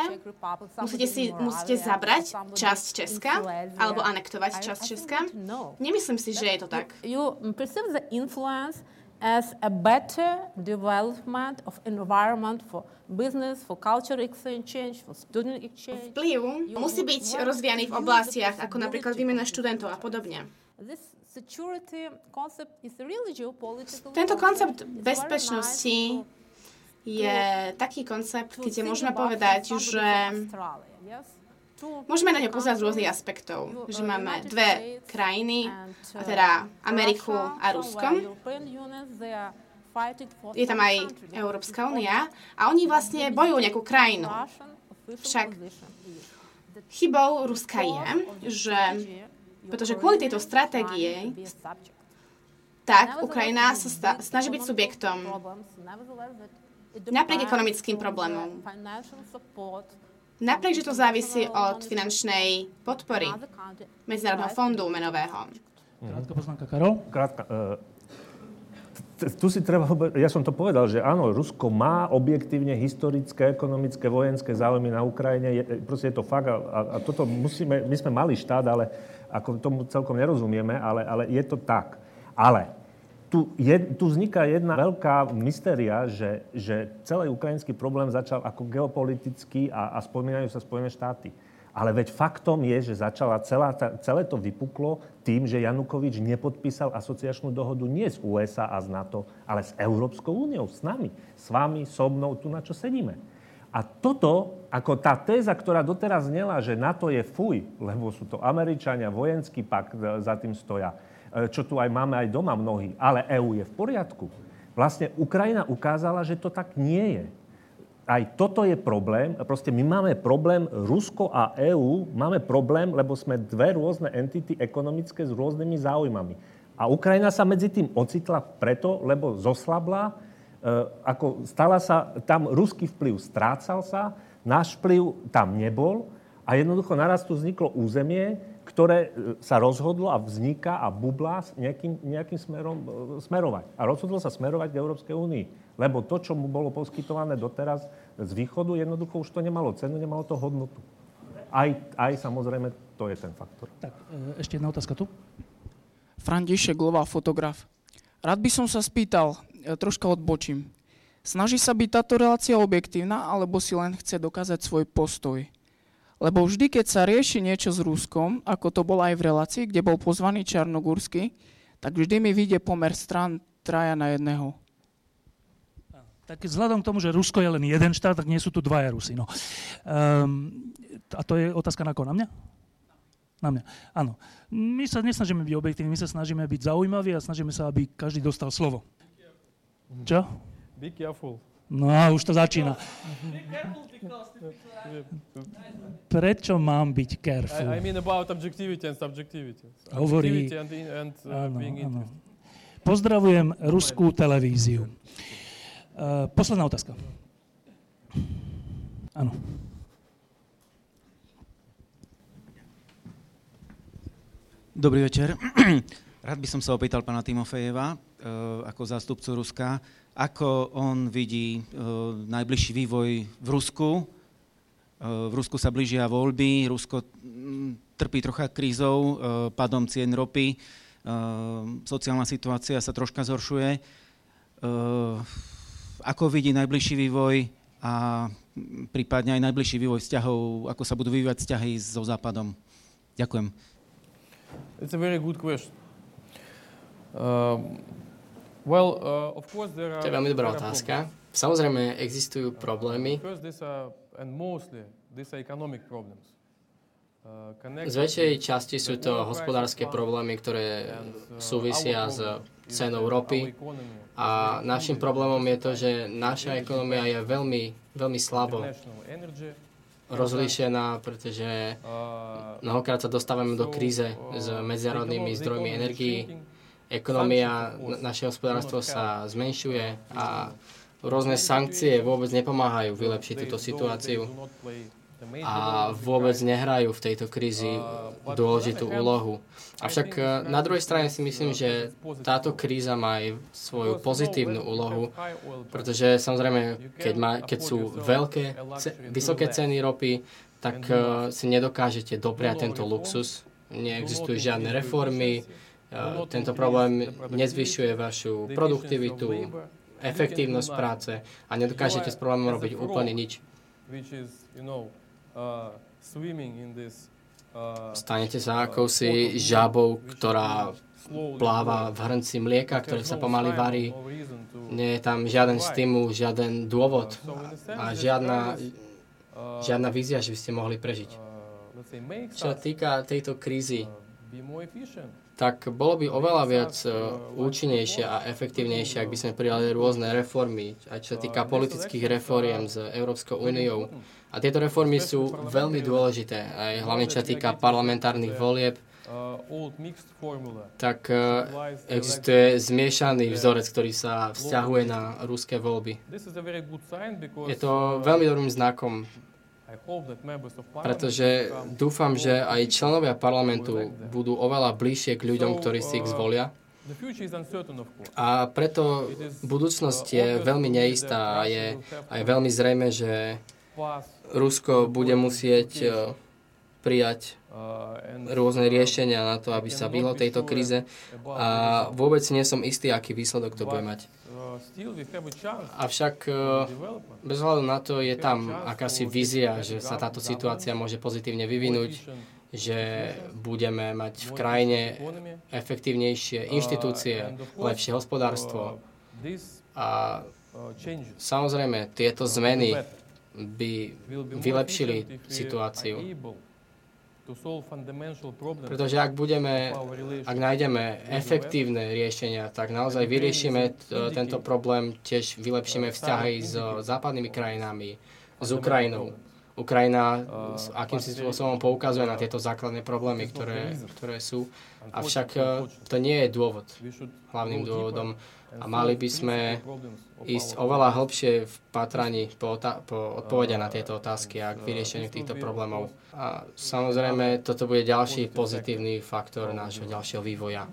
zabrať časť Česka alebo anektovať časť Česka? Nemyslím si, že je to tak. As a better development of environment for business, for culture exchange, for student exchange. Vplyv musí byť rozvíjaný v oblastiach, ako napríklad výmena študentov a podobne. Tento koncept bezpečnosti je taký koncept, kde môžeme povedať, že môžeme na ňu pozerať z rôznych aspektov, že máme dve krajiny, teda Ameriku a Rusko. Je tam aj Európska únia a oni vlastne bojujú nejakú krajinu. Však chybou Ruska je, že pretože kvôli tejto stratégie tak Ukrajina sa snaží byť subjektom napriek ekonomickým problémom. Napriek, že to závisí od finančnej podpory Medzinárodného fondu menového. Krátka poznámka, Karol? Krátka. Tu si treba, ja som to povedal, že áno, Rusko má objektívne historické, ekonomické, vojenské záujmy na Ukrajine. Proste je to fakt a toto musíme, my sme malý štát, ale ako tomu celkom nerozumieme, ale je to tak. Ale Tu vzniká jedna veľká mystéria, že celý ukrajinský problém začal ako geopolitický a spomínajú sa Spojené štáty. Ale veď faktom je, že začala celé to vypuklo tým, že Janukovič nepodpísal asociačnú dohodu nie z USA a z NATO, ale s Európskou úniou, s nami, s vami, so mnou, tu na čo sedíme. A toto, ako tá téza, ktorá doteraz znela, že NATO je fuj, lebo sú to Američania, vojenský pakt za tým stoja, čo tu aj máme aj doma mnohí, ale EÚ je v poriadku. Vlastne Ukrajina ukázala, že to tak nie je. Aj toto je problém. Proste my máme problém, Rusko a EÚ máme problém, lebo sme dve rôzne entity ekonomické s rôznymi záujmami. A Ukrajina sa medzi tým ocitla preto, lebo zoslabla, ako stala sa tam ruský vplyv, strácal sa, náš vplyv tam nebol a jednoducho naraz tu vzniklo územie, ktoré sa rozhodlo a vzniká a bublá nejakým smerom smerovať. A rozhodlo sa smerovať k Európskej únii. Lebo to, čo mu bolo poskytované doteraz z východu, jednoducho už to nemalo cenu, nemalo to hodnotu. Aj samozrejme, to je ten faktor. Tak, ešte jedna otázka tu. František Lová, fotograf. Rád by som sa spýtal, troška odbočím. Snaží sa byť táto relácia objektívna, alebo si len chce dokázať svoj postoj? Lebo vždy, keď sa rieši niečo s Ruskom, ako to bolo aj v relácii, kde bol pozvaný Čarnogórsky, tak vždy mi vyjde pomer strán 3:1. Tak vzhľadom k tomu, že Rusko je len jeden štát, tak nie sú tu dvaja Rusy. No. A to je otázka na koho? Na mňa? Na mňa, áno. My sa nesnažíme byť objektívni, my sa snažíme byť zaujímaví a snažíme sa, aby každý dostal slovo. Čo? Be careful. No a už to začína. Prečo mám byť careful? I mean about objectivity and subjectivity. Hovorí. Áno. Pozdravujem ruskú televíziu. Posledná otázka. Áno. Dobrý večer. Rád by som sa opýtal pána Timofejeva, ako zástupcu Ruska, ako on vidí najbližší vývoj v Rusku. V Rusku sa blížia voľby, Rusko trpí trocha krízou, padom cien ropy, sociálna situácia sa troška zhoršuje. Ako vidí najbližší vývoj a prípadne aj najbližší vývoj vzťahov, ako sa budú vyvíjať vzťahy so Západom? Ďakujem. It's a very good question. To je veľmi dobrá otázka. Samozrejme, existujú problémy. Z väčšej časti sú to hospodárske problémy, ktoré súvisia s cenou ropy. A našim problémom je to, že naša ekonomia je veľmi, veľmi slabo rozlíšená, pretože mnohokrát sa dostávame do kríze s medzinárodnými zdrojmi energií. ekonomia, naše hospodárstvo sa zmenšuje a rôzne sankcie vôbec nepomáhajú vylepšiť túto situáciu a vôbec nehrajú v tejto krízi dôležitú úlohu. Avšak na druhej strane si myslím, že táto kríza má aj svoju pozitívnu úlohu, pretože samozrejme, keď sú vysoké ceny ropy, tak si nedokážete dopriať tento luxus. Neexistujú žiadne reformy, tento problém nezvyšuje vašu produktivitu, efektívnosť práce a nedokážete s problémom robiť úplne nič. Stanete sa akousi žabou, ktorá pláva v hrnci mlieka, ktoré sa pomaly varí. Nie je tam žiaden stimul, žiaden dôvod a žiadna vízia, že by ste mohli prežiť. Čo sa týka tejto krízy, tak bolo by oveľa viac účinnejšie a efektívnejšie, ak by sme prijali rôzne reformy, aj čo sa týka politických reforiem s Európskou úniou. A tieto reformy sú veľmi dôležité, aj hlavne čo sa týka parlamentárnych volieb, tak existuje zmiešaný vzorec, ktorý sa vzťahuje na ruské voľby. Je to veľmi dobrým znakom, pretože dúfam, že aj členovia parlamentu budú oveľa bližšie k ľuďom, ktorí si ich zvolia. A preto budúcnosť je veľmi neistá a je aj veľmi zrejme, že Rusko bude musieť prijať rôzne riešenia na to, aby sa vyhlo tejto kríze. A vôbec nie som istý, aký výsledok to bude mať. Avšak bez hľadu na to je tam akási vízia, že sa táto situácia môže pozitívne vyvinúť, že budeme mať v krajine efektívnejšie inštitúcie, lepšie hospodárstvo. A samozrejme, tieto zmeny by vylepšili situáciu. Pretože ak nájdeme efektívne riešenia, tak naozaj vyriešime tento problém, tiež vylepšíme vzťahy s západnými krajinami, s Ukrajinou. Ukrajina akýmsi spôsobom poukazuje na tieto základné problémy, ktoré sú. Avšak to nie je dôvod, hlavným dôvodom. A mali by sme ísť oveľa hlbšie v pátraní po odpovede na tieto otázky a k vyriešeniu týchto problémov. A samozrejme, toto bude ďalší pozitívny faktor nášho ďalšieho vývoja.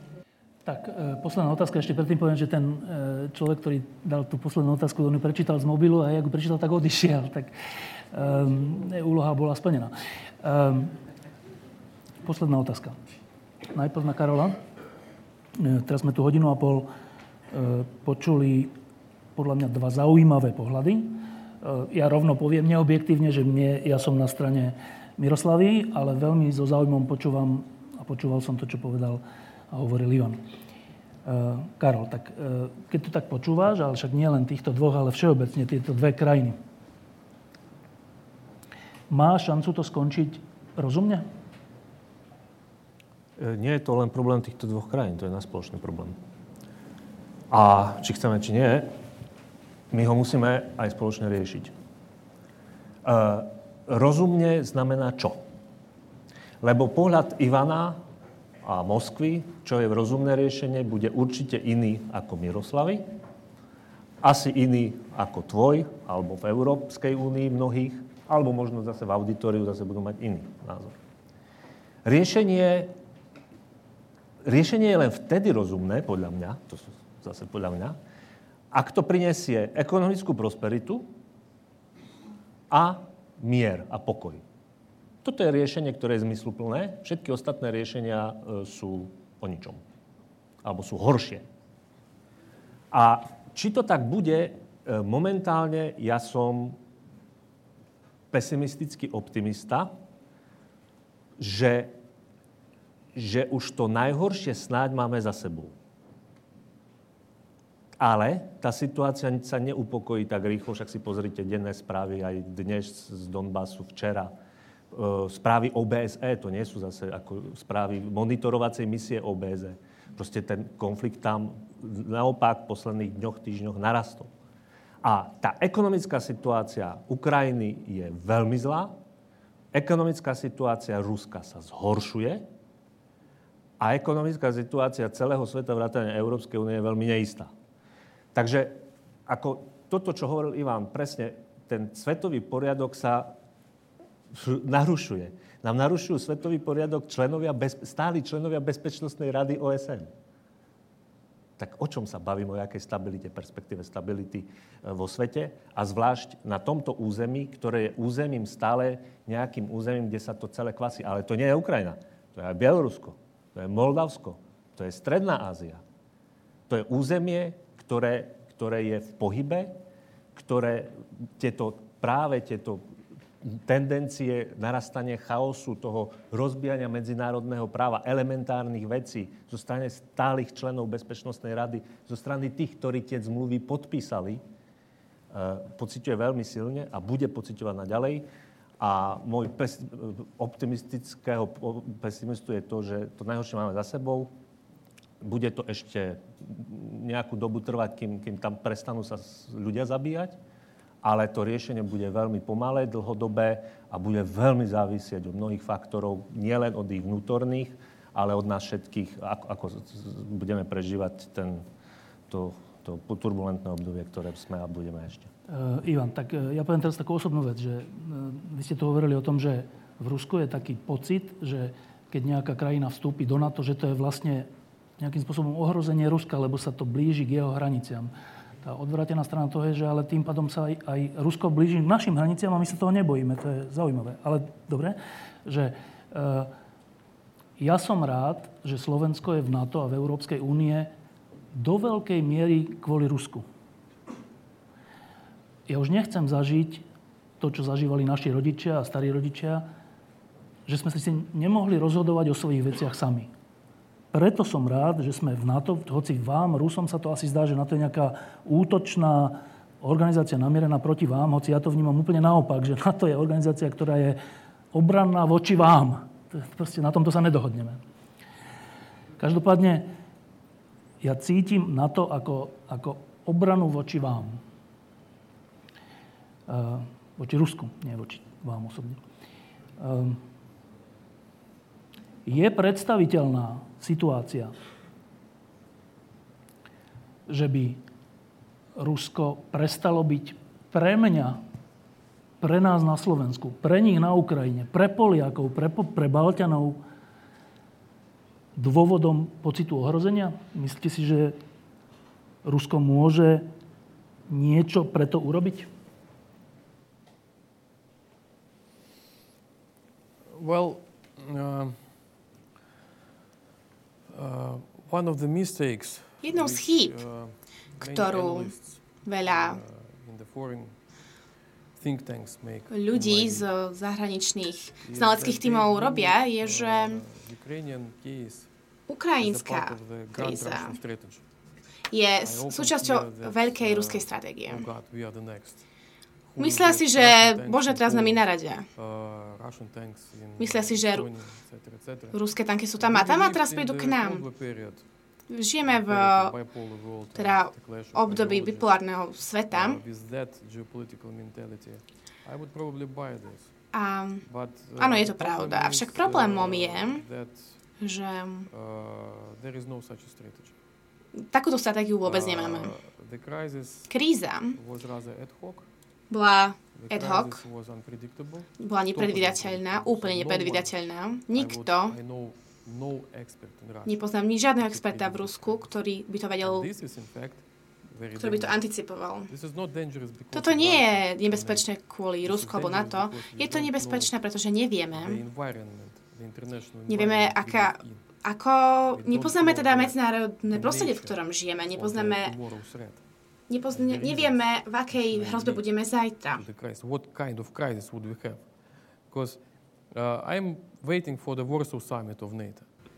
Tak, posledná otázka. Ešte predtým poviem, že ten človek, ktorý dal tú poslednú otázku, on ju prečítal z mobilu a jak ju prečítal, tak odišiel. Tak úloha bola splnená. Posledná otázka. Najprv na Karola. Teraz sme tu 1,5 hodiny počuli podľa mňa dva zaujímavé pohľady. Ja rovno poviem neobjektívne, že ja som na strane Miroslavy, ale veľmi so záujmom počúvam a počúval som to, čo povedal a hovoril Ivan. Karol, tak keď to tak počúvaš, ale však nie len týchto dvoch, ale všeobecne tieto dve krajiny, má šancu to skončiť rozumne? Nie je to len problém týchto dvoch krajín, to je náš spoločný problém. A či chceme, či nie, my ho musíme aj spoločne riešiť. Rozumne znamená čo? Lebo pohľad Ivana a Moskvy, čo je rozumné riešenie, bude určite iný ako Miroslavy. Asi iný ako tvoj, alebo v Európskej únii mnohých, alebo možno zase v auditoriu zase budú mať iný názor. Riešenie je len vtedy rozumné, podľa mňa, to sú zase podľa mňa, ak to prinesie ekonomickú prosperitu a mier a pokoj. Toto je riešenie, ktoré je zmysluplné. Všetky ostatné riešenia sú o ničom. Alebo sú horšie. A či to tak bude, momentálne ja som pesimistický optimista, že už to najhoršie snáď máme za sebou. Ale tá situácia sa neupokojí tak rýchlo, však si pozrite denné správy aj dnes z Donbasu, včera. Správy OBSE, to nie sú zase ako správy monitorovacej misie OBSE. Proste ten konflikt tam naopak v posledných dňoch, týždňoch narastol. A tá ekonomická situácia Ukrajiny je veľmi zlá. Ekonomická situácia Ruska sa zhoršuje. a ekonomická situácia celého sveta vrátane Európskej únie je veľmi neistá. Takže ako toto, čo hovoril Ivan, presne ten svetový poriadok sa narušuje. Nám narušujú svetový poriadok stáli členovia Bezpečnostnej rady OSN. Tak o čom sa bavíme, o jakej stabilite, perspektíve stability vo svete a zvlášť na tomto území, ktoré je územím stále nejakým územím, kde sa to celé kvasí. Ale to nie je Ukrajina, to je aj Bielorusko, to je Moldavsko, to je Stredná Ázia. To je územie, ktoré je v pohybe, ktoré tieto tendencie narastanie chaosu, toho rozbijania medzinárodného práva, elementárnych vecí zo strany stálych členov Bezpečnostnej rady, zo strany tých, ktorí tie zmluvy podpísali, pociťuje veľmi silne a bude pociťovať naďalej. A môj optimistického pesimistu je to, že to najhoršie máme za sebou. Bude to ešte nejakú dobu trvať, kým tam prestanú sa ľudia zabíjať. Ale to riešenie bude veľmi pomalé, dlhodobé a bude veľmi závisieť od mnohých faktorov, nielen od ich vnútorných, ale od nás všetkých, ako budeme prežívať to turbulentné obdobie, ktoré sme a budeme ešte. Ivan, tak ja poviem teraz takú osobnú vec, že vy ste tu hovorili o tom, že v Rusku je taký pocit, že keď nejaká krajina vstúpi do NATO, že to je vlastne nejakým spôsobom ohrozenie Ruska, lebo sa to blíži k jeho hraniciam. Tá odvrátená strana toho je, že ale tým pádom sa aj Rusko blíži k našim hraniciam a my sa toho nebojíme. To je zaujímavé. Ale dobre, že ja som rád, že Slovensko je v NATO a v Európskej únie do veľkej miery kvôli Rusku. Ja už nechcem zažiť to, čo zažívali naši rodičia a starí rodičia, že sme si nemohli rozhodovať o svojich veciach sami. Preto som rád, že sme v NATO, hoci vám, Rusom, sa to asi zdá, že NATO je nejaká útočná organizácia namierená proti vám, hoci ja to vnímam úplne naopak, že NATO je organizácia, ktorá je obranná voči vám. Proste na tomto sa nedohodneme. Každopádne, ja cítim NATO ako obranu voči vám. Voči Rusku, nie voči vám osobne. Je predstaviteľná situácia, že by Rusko prestalo byť pre mňa, pre nás na Slovensku, pre nich na Ukrajine, pre Poliakov, pre Balťanov dôvodom pocitu ohrozenia? Myslíte si, že Rusko môže niečo preto urobiť? Well, jednou z chýb, ktorú veľa ľudí z zahraničných znaleckých tímov robia, je, že ukrajinská kríza je súčasťou veľkej ruskej stratégie. Myslia si, že Bože, teraz nám naradia. Myslia si, že ruské tanky sú tam a teraz prídu k nám. Žijeme v období bipolárneho sveta. A áno, je to pravda. Avšak problémom je, že takúto stratégiu vôbec nemáme. Kríza bola ad hoc, bola nepredvídateľná, úplne nepredvídateľná. Nikto, nepoznám žiadneho experta v Rusku, ktorý by to vedel, ktorý by to anticipoval. Toto nie je nebezpečné kvôli Rusku alebo NATO, je to nebezpečné, pretože nevieme. Nevieme, nepoznáme teda medzinárodné prostredie, v ktorom žijeme, nevieme, v akej hrozbe budeme zajtra.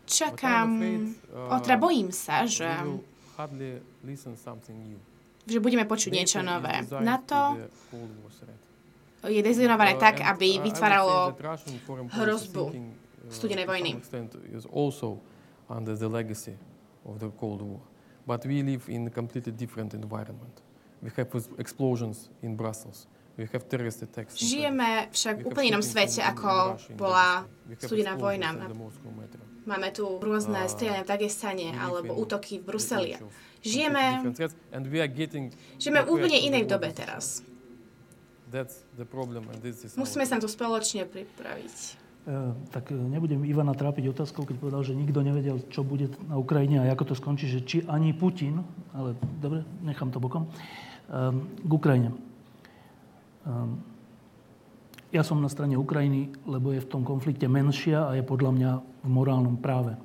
Čakám, bojím sa, že budeme počuť niečo nové. NATO je dizajnované tak, aby vytváralo hrozbu studenej vojny. But we live in a completely different environment. We have explosions in Brussels. Žijeme však v úplne inom svete, ako bola studená vojna. Máme tu rôzne strieľania v Dagestane alebo útoky v Bruseli. Žijeme v úplne inej dobe teraz. Musíme sa na to spoločne pripraviť. Tak nebudem Ivana trápiť otázkou, keď povedal, že nikto nevedel, čo bude na Ukrajine a ako to skončí, že či ani Putin, ale dobre, nechám to bokom, k Ukrajine. Ja som na strane Ukrajiny, lebo je v tom konflikte menšia a je podľa mňa v morálnom práve.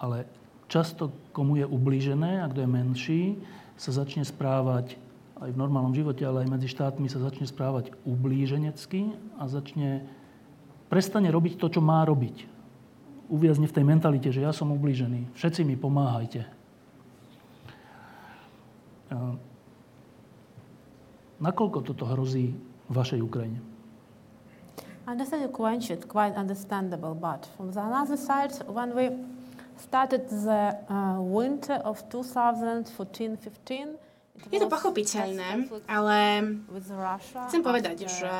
Ale často, komu je ublížené a kto je menší, sa začne správať aj v normálnom živote, ale aj medzi štátmi sa začne správať ublíženecky a prestane robiť to, čo má robiť. Uviazne v tej mentalite, že ja som ublížený. Všetci mi pomáhajte. Nakoľko toto hrozí vašej Ukrajine? I understand your question, quite understandable, but from the other side, when we started the winter of 2014-15, je to pochopiteľné, ale chcem povedať, že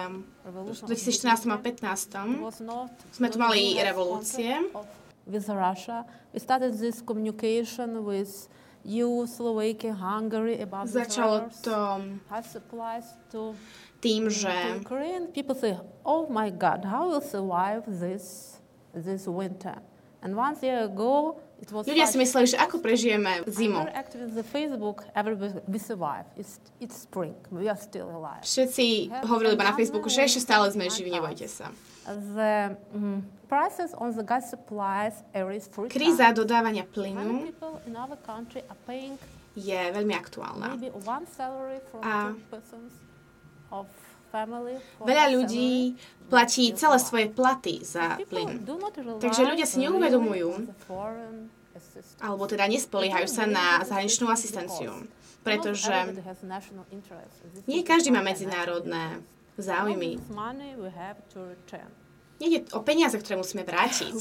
v 2014 a 2015 sme tu mali revolúcie. Začalo to tým, že people say, oh my God, how will survive this winter? And one year ago, ľudia si mysleli, že ako prežijeme zimu. Všetci hovorili iba na Facebooku, že ešte stále sme živí, nebojte sa. Kríza dodávania plynu je veľmi aktuálna. A veľa ľudí platí celé svoje platy za plyn. Takže ľudia si neuvedomujú, alebo teda nespoliehajú sa na zahraničnú asistenciu, pretože nie každý má medzinárodné záujmy. Nie je o peniaze, ktoré musíme vrátiť.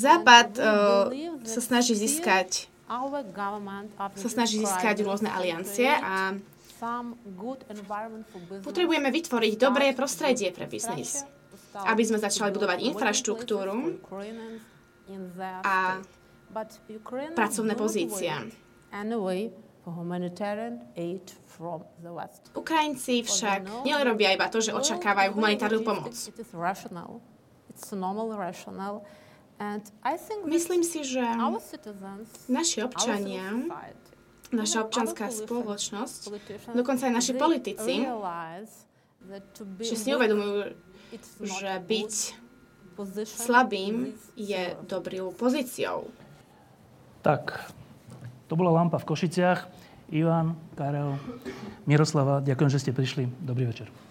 Západ sa snaží získať rôzne aliancie a potrebujeme vytvoriť dobré prostredie pre biznis, aby sme začali budovať infraštruktúru a pracovné pozície. Ukrajinci však nerobia iba to, že očakávajú humanitárnu pomoc. Myslím si, že naši občania, naša občianska spoločnosť, dokonca aj naši politici, že si uvedomujú, že byť slabým je dobrou pozíciou. Tak, to bola Lampa v Košiciach. Ivan, Karel, Miroslava, ďakujem, že ste prišli. Dobrý večer.